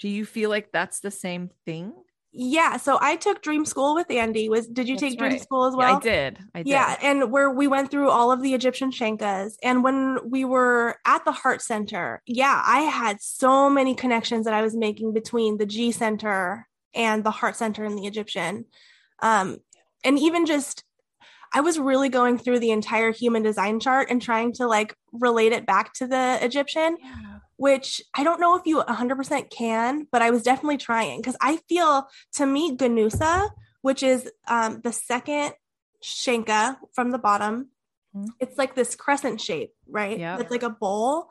do you feel like that's the same thing? Yeah. So I took dream school with Andy. Was, did you that's take dream right. school as well? Yeah, I did. I did. Yeah. And where we went through all of the Egyptian Shenkas, and when we were at the heart center, yeah, I had so many connections that I was making between the G Center and the heart center and the Egyptian. Um, And even just, I was really going through the entire human design chart and trying to like relate it back to the Egyptian, yeah. which I don't know if you one hundred percent can, but I was definitely trying. Cause I feel, to me, Ganusa, which is um, the second Shenka from the bottom, mm-hmm. it's like this crescent shape, right? Yep. It's like a bowl.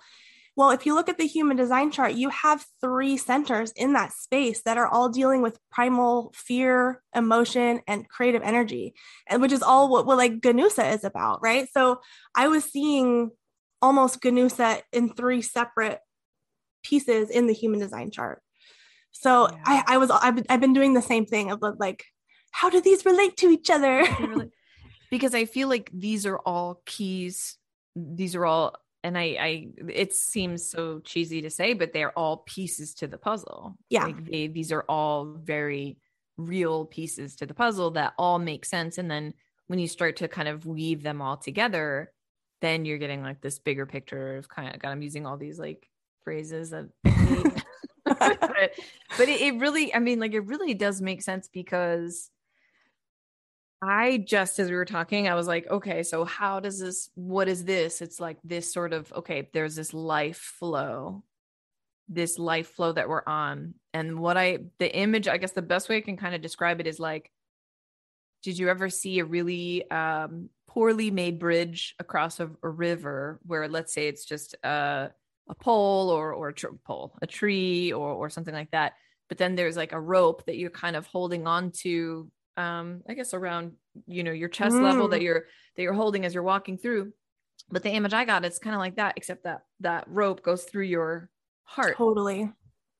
Well, if you look at the human design chart, you have three centers in that space that are all dealing with primal fear, emotion, and creative energy, and which is all what, what like Ganusa is about, right? So I was seeing almost Ganusa in three separate pieces in the human design chart. So yeah. I, I was, I've, I've been doing the same thing of like, how do these relate to each other? Because I feel like these are all keys. These are all And I, I, it seems so cheesy to say, but they're all pieces to the puzzle. Yeah. Like they, these are all very real pieces to the puzzle that all make sense. And then when you start to kind of weave them all together, then you're getting like this bigger picture of kind of, God, I'm using all these like phrases that, but, but it, it really, I mean, like it really does make sense, because I just, as we were talking, I was like, okay, so how does this, what is this? It's like this sort of, okay, there's this life flow, this life flow that we're on. And what I, the image, I guess the best way I can kind of describe it is like, did you ever see a really um, poorly made bridge across a, a river where, let's say it's just a, a pole or, or a tr- pole, a tree or, or something like that. But then there's like a rope that you're kind of holding on to, um, I guess around, you know, your chest mm. level that you're, that you're holding as you're walking through. But the image I got, it's kind of like that, except that that rope goes through your heart. Totally.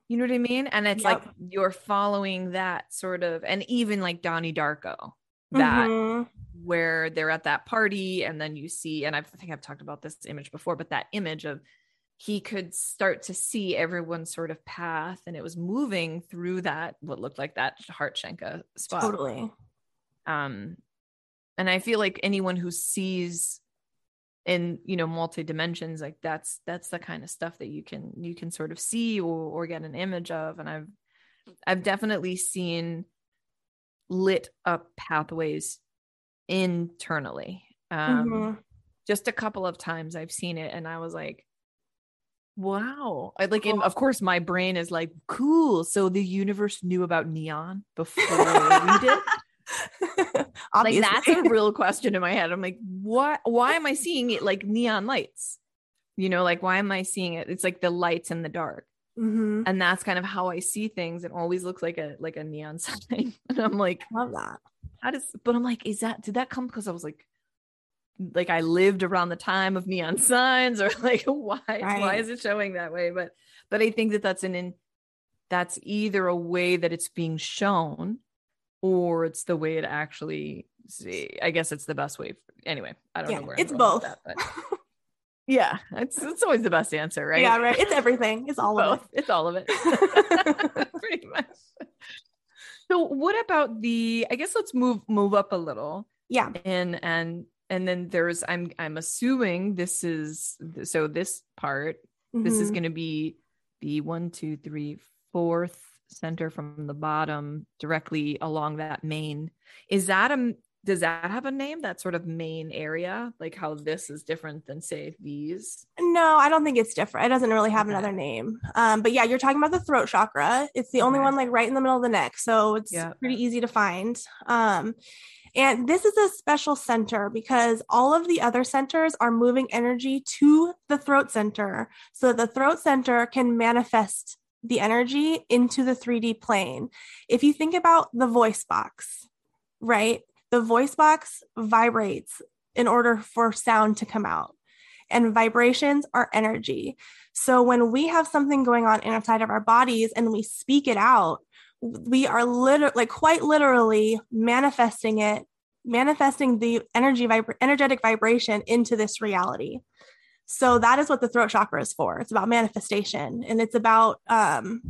You know what I mean? And it's yep. like, you're following that sort of, and even like Donnie Darko, that mm-hmm. where they're at that party. And then you see, and I've, I think I've talked about this image before, but that image of, he could start to see everyone's sort of path, and it was moving through that, what looked like that heart Shenka spot. Totally. Um, and I feel like anyone who sees in, you know, multi dimensions, like that's, that's the kind of stuff that you can, you can sort of see or, or get an image of. And I've, I've definitely seen lit up pathways internally. Um, mm-hmm. Just a couple of times I've seen it, and I was like, wow. I like, cool. Of course my brain is like, cool. So the universe knew about neon before we did. Like that's a real question in my head. I'm like, what, why am I seeing it? Like neon lights, you know, like, why am I seeing it? It's like the lights in the dark. Mm-hmm. And that's kind of how I see things. It always looks like a, like a neon sign. And I'm like, I love that. How does, but I'm like, is that, did that come? Cause I was like, like I lived around the time of neon signs, or like, why, right. why is it showing that way? But, but I think that that's an, in, that's either a way that it's being shown, or it's the way it actually, I guess it's the best way. For, anyway, I don't yeah, know where it's I'm going both. With that, but yeah. It's, it's always the best answer, right? Yeah. Right. It's everything. It's all both. Of it. It's all of it. Pretty much. So what about the, I guess let's move, move up a little. Yeah. And, and, And then there's, I'm, I'm assuming this is, so this part, mm-hmm. this is going to be the one, two, three, fourth center from the bottom directly along that main. Is that, a, does that have a name? That sort of main area, like how this is different than say these? No, I don't think it's different. It doesn't really have another name. Um, but yeah, you're talking about the throat chakra. It's the only okay. one like right in the middle of the neck. So it's yeah. pretty easy to find. Um, And this is a special center because all of the other centers are moving energy to the throat center. So the throat center can manifest the energy into the three D plane. If you think about the voice box, right? The voice box vibrates in order for sound to come out, and vibrations are energy. So when we have something going on inside of our bodies and we speak it out, we are literally, like quite literally manifesting it, manifesting the energy, vibra- energetic vibration into this reality. So that is what the throat chakra is for. It's about manifestation, and it's about um,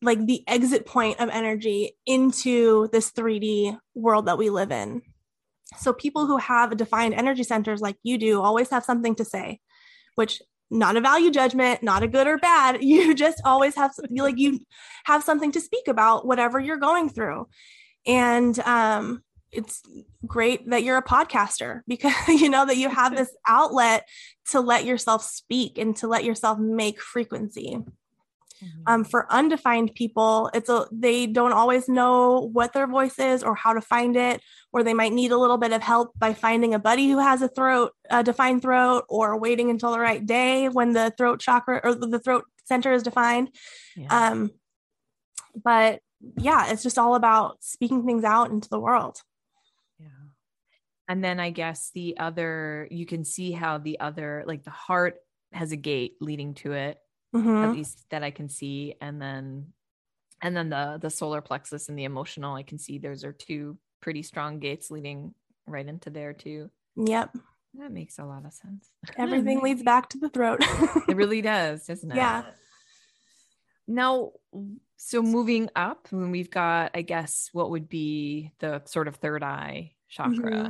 like the exit point of energy into this three D world that we live in. So people who have defined energy centers like you do always have something to say, which not a value judgment, not a good or bad. You just always have, like you have something to speak about whatever you're going through. And um, it's great that you're a podcaster, because you know that you have this outlet to let yourself speak and to let yourself make frequency. Um, for undefined people, it's a, they don't always know what their voice is or how to find it, or they might need a little bit of help by finding a buddy who has a throat, a defined throat, or waiting until the right day when the throat chakra or the throat center is defined. Yeah. Um, but yeah, it's just all about speaking things out into the world. Yeah. And then I guess the other, you can see how the other, like the heart has a gate leading to it. Mm-hmm. At least that I can see. And then, and then the, the solar plexus and the emotional, I can see those are two pretty strong gates leading right into there too. Yep. That makes a lot of sense. Everything leads back to the throat. It really does, doesn't it? Yeah. Now, so moving up, when we've got, I guess, what would be the sort of third eye chakra. Mm-hmm.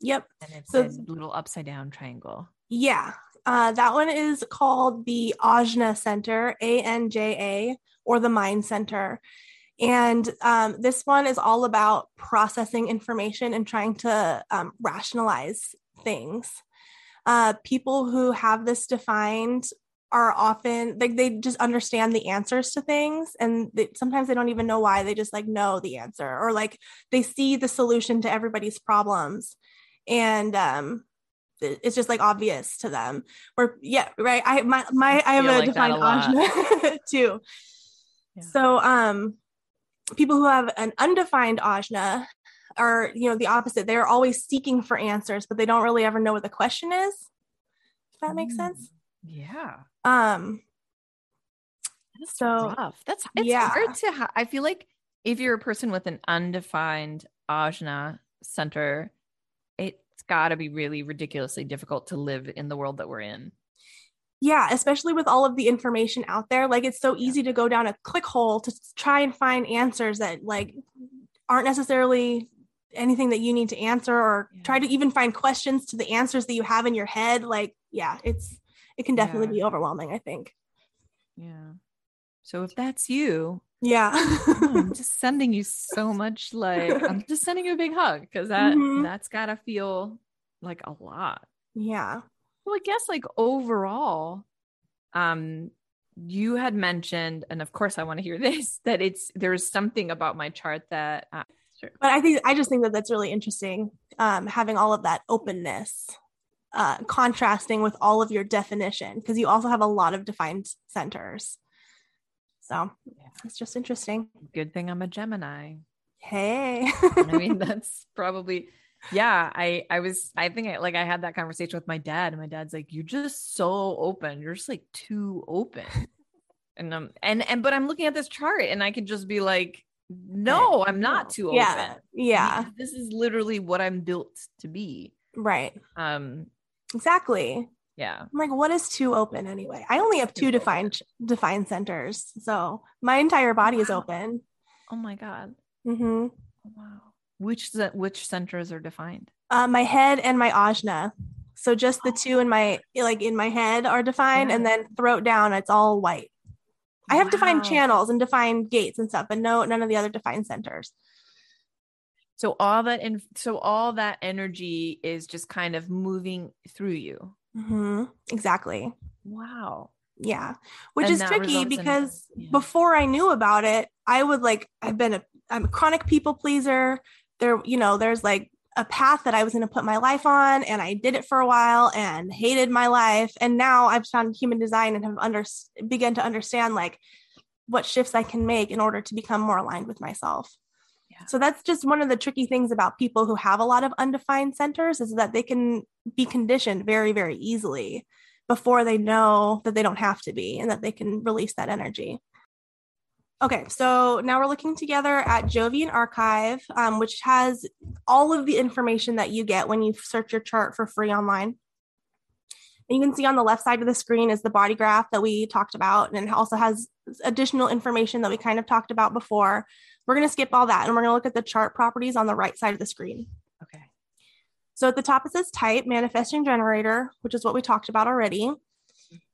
Yep. And it's so, a little upside down triangle. Yeah. Uh, that one is called the Ajna Center, A N J A, or the Mind Center. And um, this one is all about processing information and trying to um, rationalize things. Uh, people who have this defined are often like, they just understand the answers to things. And they, sometimes they don't even know why. They just like know the answer, or like they see the solution to everybody's problems. And, um, it's just like obvious to them. Or yeah. Right. I, my, my, I have a like defined Ajna too. Yeah. So, um, people who have an undefined Ajna are, you know, the opposite. They're always seeking for answers, but they don't really ever know what the question is. If that makes mm, sense. Yeah. Um, that's so rough. That's, it's yeah. hard to, ha- I feel like if you're a person with an undefined Ajna center, it's gotta be really ridiculously difficult to live in the world that we're in. Yeah, especially with all of the information out there. Like, it's so easy to go down a click hole to try and find answers that like aren't necessarily anything that you need to answer, or yeah. try to even find questions to the answers that you have in your head. Like, yeah, it's, it can definitely yeah. be overwhelming, I think. Yeah. So if that's you, yeah, oh, I'm just sending you so much, like, I'm just sending you a big hug. Cause that, mm-hmm. that's gotta feel like a lot. Yeah. Well, I guess like overall, um, you had mentioned, and of course I want to hear this, that it's, there's something about my chart that, uh, sure. but I think, I just think that that's really interesting. Um, having all of that openness, uh, contrasting with all of your definition, because you also have a lot of defined centers. So yeah. it's just interesting. Good thing I'm a Gemini. Hey, I mean, that's probably, yeah, I, I was, I think I, like I had that conversation with my dad, and my dad's like, you're just so open. You're just like too open. And, um, and, and, but I'm looking at this chart and I can just be like, no, I'm not too open. Yeah. Yeah. This is literally what I'm built to be. Right. Um, exactly. Yeah. I'm like, what is too open anyway? I only have two defined, defined centers. So my entire body wow. is open. Oh my God. Mm-hmm. Wow. Which which centers are defined? Uh, my head and my Ajna. So just the two in my, like in my head are defined, yeah. and then throat down, it's all white. I have wow. defined channels and defined gates and stuff, but no, none of the other defined centers. So all that, in, so all that energy is just kind of moving through you. Mm-hmm. Exactly. Wow. Yeah. Which and is tricky because in, yeah. before I knew about it, I would like, I've been a, I'm a chronic people pleaser. There, you know, there's like a path that I was going to put my life on, and I did it for a while and hated my life. And now I've found human design and have under, begun to understand like what shifts I can make in order to become more aligned with myself. Yeah. So that's just one of the tricky things about people who have a lot of undefined centers, is that they can be conditioned very, very easily before they know that they don't have to be, and that they can release that energy. Okay, so now we're looking together at Jovian Archive, um, which has all of the information that you get when you search your chart for free online. And you can see on the left side of the screen is the body graph that we talked about, and it also has additional information that we kind of talked about before. We're going to skip all that, and we're going to look at the chart properties on the right side of the screen. Okay. So at the top it says type, manifesting generator, which is what we talked about already.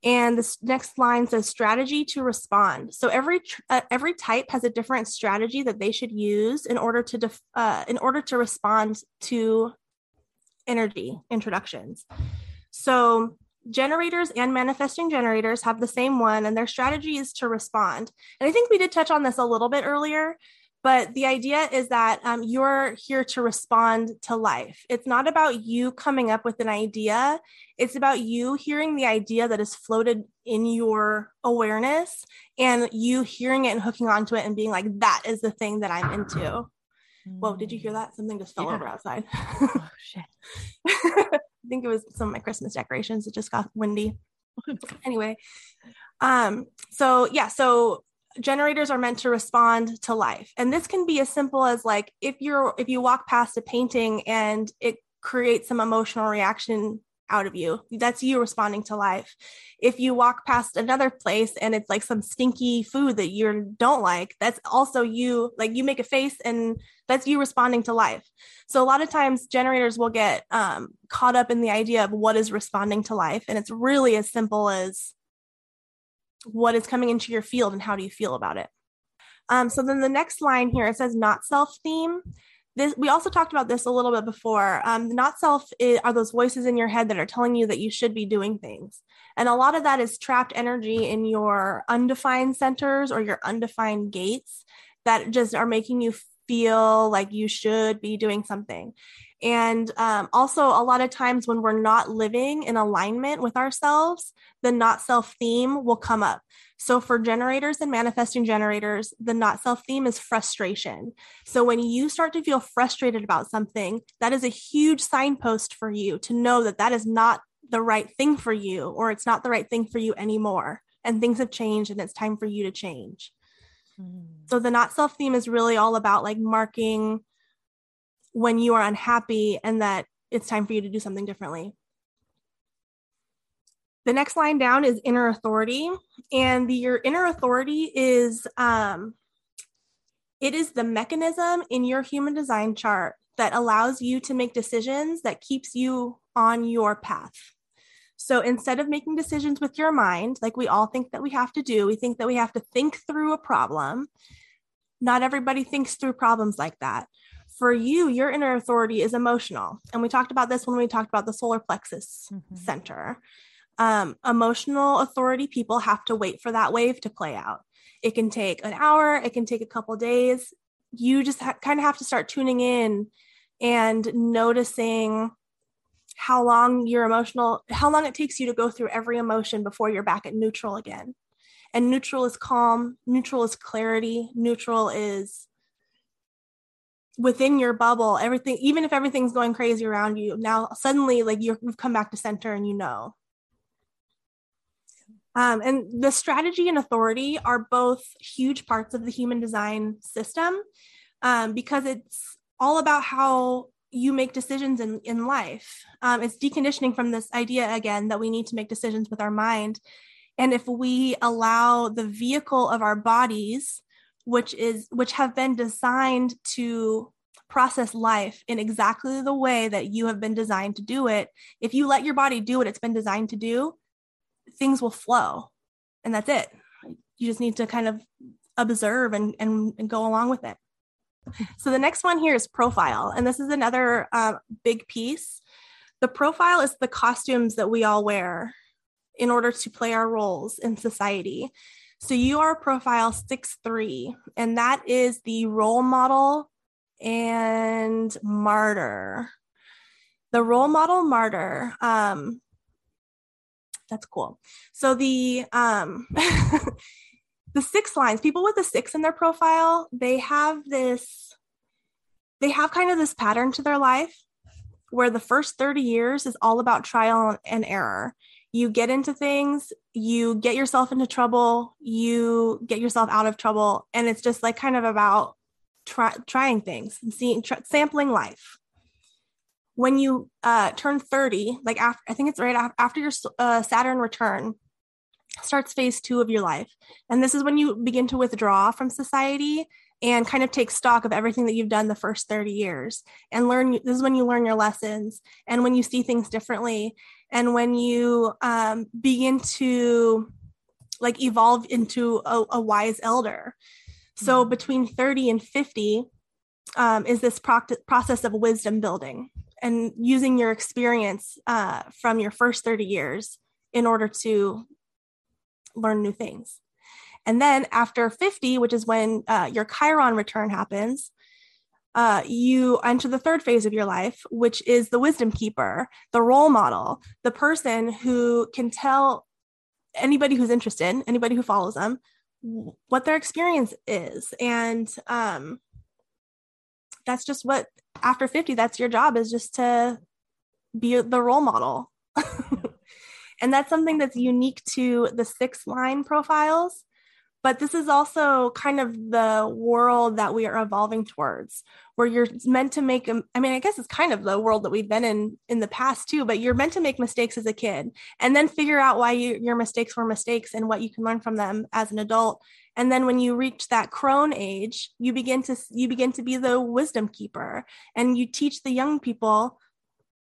And this next line says strategy to respond. So every uh, every type has a different strategy that they should use in order to def- uh, in order to respond to energy introductions. So generators and manifesting generators have the same one, and their strategy is to respond. And I think we did touch on this a little bit earlier, but the idea is that um, you're here to respond to life. It's not about you coming up with an idea. It's about you hearing the idea that is floated in your awareness, and you hearing it and hooking onto it and being like, that is the thing that I'm into. Whoa, did you hear that? Something just fell yeah. over outside. Oh, shit. I think it was some of my Christmas decorations. It just got windy. Anyway. Um, so yeah, so generators are meant to respond to life. And this can be as simple as like, if you're, if you walk past a painting and it create some emotional reaction out of you. That's you responding to life. If you walk past another place and it's like some stinky food that you don't like, that's also you, like you make a face and that's you responding to life. So a lot of times generators will get um, caught up in the idea of what is responding to life. And it's really as simple as what is coming into your field and how do you feel about it? Um, so then the next line here, it says not self-theme. This, we also talked about this a little bit before. Um, not self is, are those voices in your head that are telling you that you should be doing things. And a lot of that is trapped energy in your undefined centers or your undefined gates that just are making you feel like you should be doing something. And um, also a lot of times when we're not living in alignment with ourselves, the not self theme will come up. So for generators and manifesting generators, the not self theme is frustration. So when you start to feel frustrated about something, that is a huge signpost for you to know that that is not the right thing for you, or it's not the right thing for you anymore. And things have changed and it's time for you to change. Mm. So the not self theme is really all about like marking when you are unhappy and that it's time for you to do something differently. The next line down is inner authority, and the, your inner authority is, um, it is the mechanism in your human design chart that allows you to make decisions that keeps you on your path. So instead of making decisions with your mind, like we all think that we have to do, we think that we have to think through a problem. Not everybody thinks through problems like that. For you, your inner authority is emotional. And we talked about this when we talked about the solar plexus mm-hmm. center. Um, emotional authority people have to wait for that wave to play out. It can take an hour. It can take a couple days. You just ha- kind of have to start tuning in and noticing how long your emotional, how long it takes you to go through every emotion before you're back at neutral again. And neutral is calm. Neutral is clarity. Neutral is within your bubble. Everything, even if everything's going crazy around you, now suddenly like you're, you've come back to center and you know. Um, and the strategy and authority are both huge parts of the human design system um, because it's all about how you make decisions in, in life. Um, it's deconditioning from this idea, again, that we need to make decisions with our mind. And if we allow the vehicle of our bodies, which is which have been designed to process life in exactly the way that you have been designed to do it, if you let your body do what it's been designed to do, things will flow, and that's it. You just need to kind of observe and, and, and go along with it. So the next one here is profile. And this is another uh, big piece. The profile is the costumes that we all wear in order to play our roles in society. So you are profile six three, and that is the role model and martyr. The role model martyr, um, that's cool. So the, um, the six lines, people with a six in their profile, they have this, they have kind of this pattern to their life where the first thirty years is all about trial and error. You get into things, you get yourself into trouble, you get yourself out of trouble. And it's just like kind of about try, trying things and seeing, tr- sampling life. When you uh, turn thirty, like after, I think it's right after, after your uh, Saturn return, starts phase two of your life. And this is when you begin to withdraw from society and kind of take stock of everything that you've done the first thirty years and learn. This is when you learn your lessons and when you see things differently and when you um, begin to like evolve into a, a wise elder. So between thirty and fifty um, is this pro- process of wisdom building and using your experience uh, from your first thirty years in order to learn new things. And then after fifty, which is when uh, your Chiron return happens, uh, you enter the third phase of your life, which is the wisdom keeper, the role model, the person who can tell anybody who's interested, anybody who follows them, what their experience is. And um, that's just what, after fifty, that's your job, is just to be the role model. And that's something that's unique to the six line profiles. But this is also kind of the world that we are evolving towards, where you're meant to make, I mean, I guess it's kind of the world that we've been in in the past too, but you're meant to make mistakes as a kid and then figure out why you, your mistakes were mistakes and what you can learn from them as an adult. And then when you reach that crone age, you begin to, you begin to be the wisdom keeper, and you teach the young people.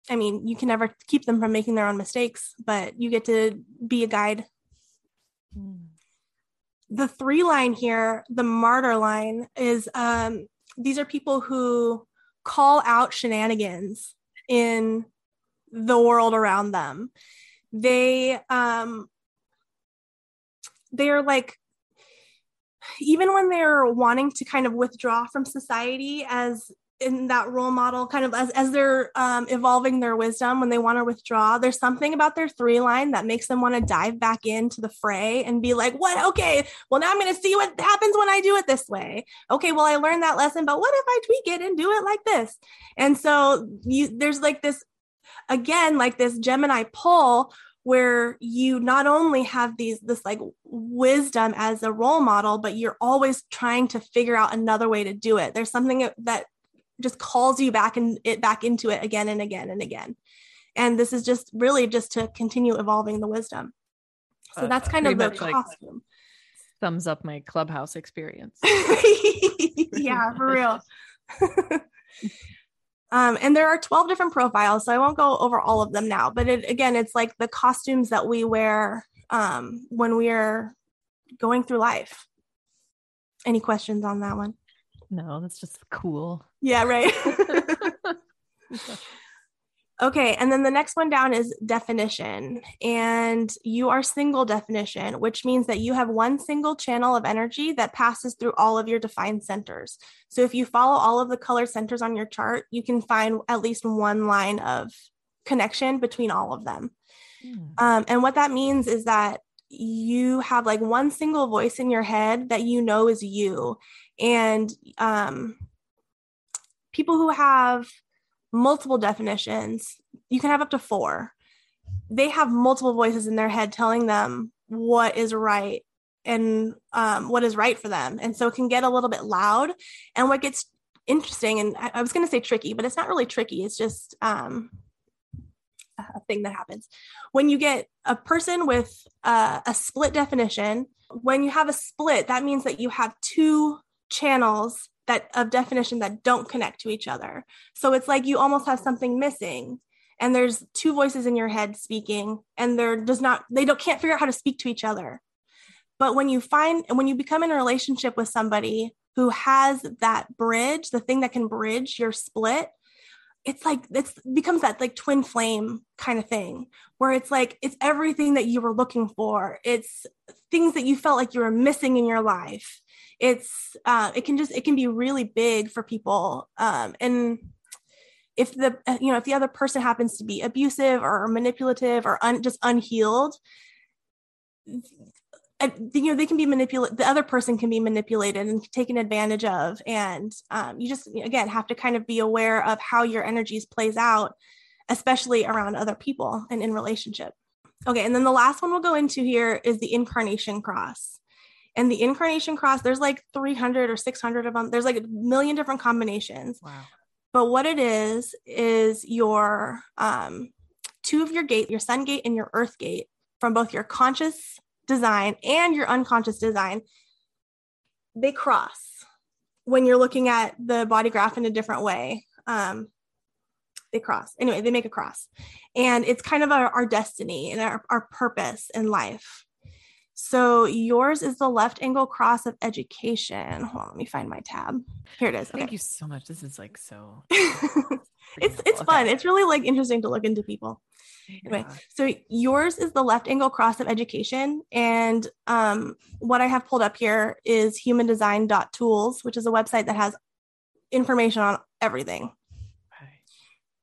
I mean, you can never keep them from making their own mistakes, but you get to be a guide. Mm. The three line here, the martyr line, is um, these are people who call out shenanigans in the world around them. They, um, they are like, even when they're wanting to kind of withdraw from society as in that role model, kind of as, as they're um, evolving their wisdom, when they want to withdraw, there's something about their three line that makes them want to dive back into the fray and be like, what? Okay, well, now I'm going to see what happens when I do it this way. Okay, well, I learned that lesson, but what if I tweak it and do it like this? And so you, there's like this, again, like this Gemini pull, where you not only have these, this like wisdom as a role model, but you're always trying to figure out another way to do it. There's something that just calls you back and it back into it again and again and again. And this is just really just to continue evolving the wisdom. So uh, that's kind of the costume. Like, thumbs up my Clubhouse experience. Yeah, for real. um, and there are twelve different profiles, so I won't go over all of them now, but it, again, it's like the costumes that we wear um, when we're going through life. Any questions on that one? No, that's just cool. Yeah, right. Okay. And then the next one down is definition. And you are single definition, which means that you have one single channel of energy that passes through all of your defined centers. So if you follow all of the color centers on your chart, you can find at least one line of connection between all of them. Mm. Um, and what that means is that you have like one single voice in your head that you know is you. And um, people who have multiple definitions, you can have up to four. They have multiple voices in their head telling them what is right and um, what is right for them. And so it can get a little bit loud. And what gets interesting, and I, I was going to say tricky, but it's not really tricky. It's just um, a thing that happens. When you get a person with uh, a split definition, when you have a split, that means that you have two channels that of definition that don't connect to each other. So it's like you almost have something missing, and there's two voices in your head speaking, and they're does not they don't can't figure out how to speak to each other. But when you find when you become in a relationship with somebody who has that bridge, the thing that can bridge your split, it's like it becomes that like twin flame kind of thing, where it's like it's everything that you were looking for. It's things that you felt like you were missing in your life. It's uh, it can just it can be really big for people, um, and if the you know if the other person happens to be abusive or manipulative or un, just unhealed, you know they can be manipulated. The other person can be manipulated and taken advantage of, and um, you just again have to kind of be aware of how your energies plays out, especially around other people and in relationship. Okay, and then the last one we'll go into here is the incarnation cross. And the incarnation cross, there's like three hundred or six hundred of them. There's like a million different combinations. Wow. But what it is, is your um, two of your gate, your sun gate and your earth gate from both your conscious design and your unconscious design. They cross when you're looking at the body graph in a different way. Um, they cross. Anyway, they make a cross. And it's kind of our, our destiny and our, our purpose in life. So yours is the left angle cross of education. Hold on, let me find my tab. Here it is. Okay. Thank you so much. This is like so. it's it's fun. It's really like interesting to look into people. Yeah. Anyway, so yours is the left angle cross of education, and um, what I have pulled up here is human design dot tools, which is a website that has information on everything. Right.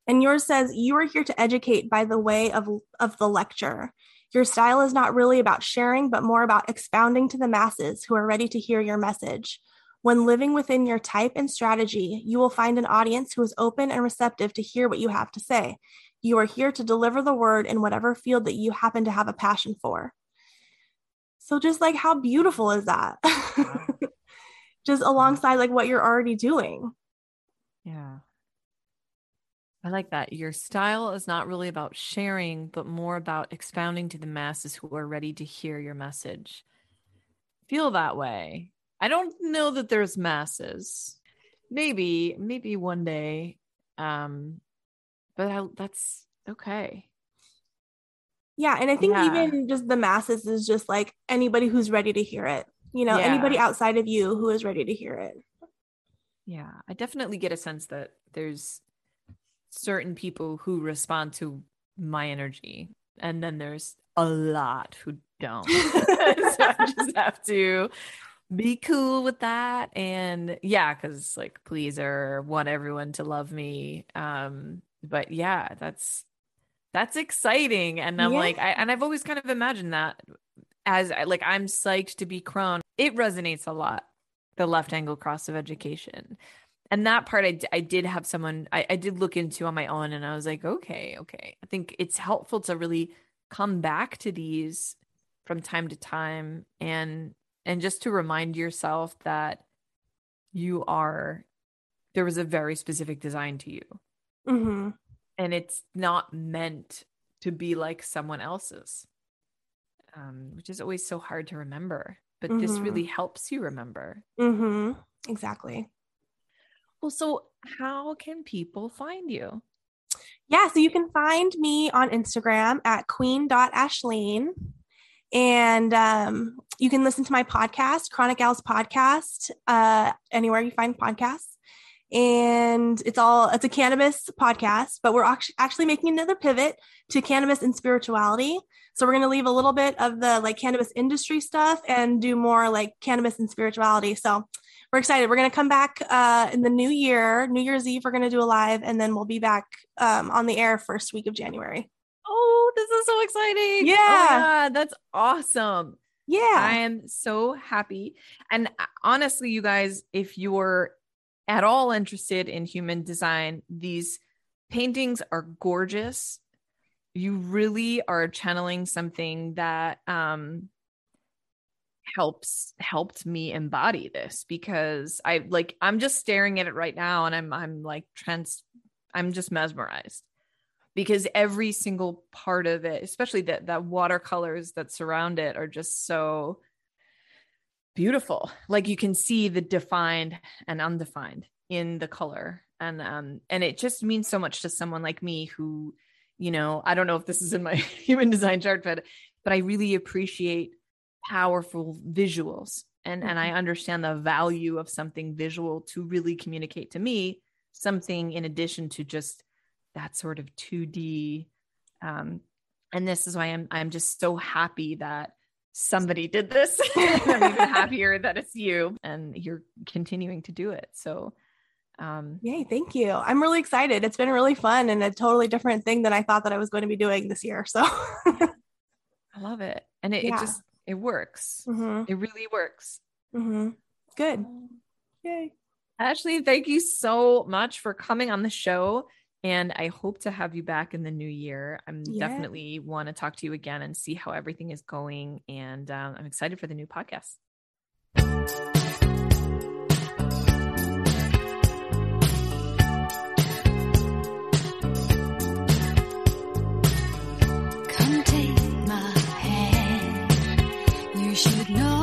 And yours says you are here to educate by the way of of the lecture. Your style is not really about sharing, but more about expounding to the masses who are ready to hear your message. When living within your type and strategy, you will find an audience who is open and receptive to hear what you have to say. You are here to deliver the word in whatever field that you happen to have a passion for. So just like, how beautiful is that? Wow. Just alongside like what you're already doing. Yeah. I like that. Your style is not really about sharing, but more about expounding to the masses who are ready to hear your message. Feel that way. I don't know that there's masses. Maybe, maybe one day. Um, but I, that's okay. Yeah. And I think yeah. even just the masses is just like anybody who's ready to hear it, you know, yeah. anybody outside of you who is ready to hear it. Yeah. I definitely get a sense that there's certain people who respond to my energy, and then there's a lot who don't. So I just have to be cool with that. And yeah, because like pleaser, want everyone to love me. Um, but yeah, that's, that's exciting. And I'm yeah. like, I, and I've always kind of imagined that as I, like, I'm psyched to be crone. It resonates a lot. The left angle cross of education. And that part I, I did have someone, I, I did look into on my own, and I was like, okay, okay. I think it's helpful to really come back to these from time to time. And, and just to remind yourself that you are, there was a very specific design to you. Mm-hmm. And it's not meant to be like someone else's, um, which is always so hard to remember. But mm-hmm. this really helps you remember. Mm-hmm. Exactly. Well, so how can people find you? Yeah, so you can find me on Instagram at queen dot ashleen. And um, you can listen to my podcast, Chronic Gals Podcast, uh, anywhere you find podcasts. And it's all, it's a cannabis podcast, but we're actually making another pivot to cannabis and spirituality. So we're going to leave a little bit of the like cannabis industry stuff and do more like cannabis and spirituality. So we're excited. We're going to come back uh, in the new year, New Year's Eve, we're going to do a live, and then we'll be back um, on the air first week of January. Oh, this is so exciting. Yeah. Oh my God, that's awesome. Yeah. I am so happy. And honestly, you guys, if you're at all interested in human design, these paintings are gorgeous. You really are channeling something that um, helps helped me embody this, because I like I'm just staring at it right now, and I'm I'm like trans I'm just mesmerized, because every single part of it, especially that that watercolors that surround it, are just so beautiful. Like you can see the defined and undefined in the color. And, um, and it just means so much to someone like me who, you know, I don't know if this is in my human design chart, but, but I really appreciate powerful visuals, and, mm-hmm. and I understand the value of something visual to really communicate to me something in addition to just that sort of two D. Um, and this is why I'm, I'm just so happy that somebody did this. I'm even happier that it's you, and you're continuing to do it. So, um, yay. Thank you. I'm really excited. It's been really fun and a totally different thing than I thought that I was going to be doing this year. So I love it. And it, yeah. it just, it works. Mm-hmm. It really works. Mm-hmm. Good. Yay. Ashleen, thank you so much for coming on the show. And I hope to have you back in the new year. I'm yeah. definitely want to talk to you again and see how everything is going. And um, I'm excited for the new podcast. Come take my hand. You should know.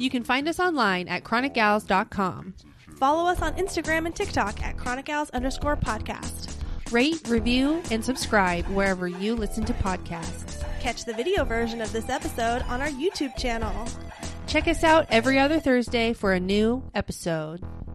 You can find us online at chronic gals dot com. Follow us on Instagram and TikTok at chronicgals underscore podcast. Rate, review, and subscribe wherever you listen to podcasts. Catch the video version of this episode on our YouTube channel. Check us out every other Thursday for a new episode.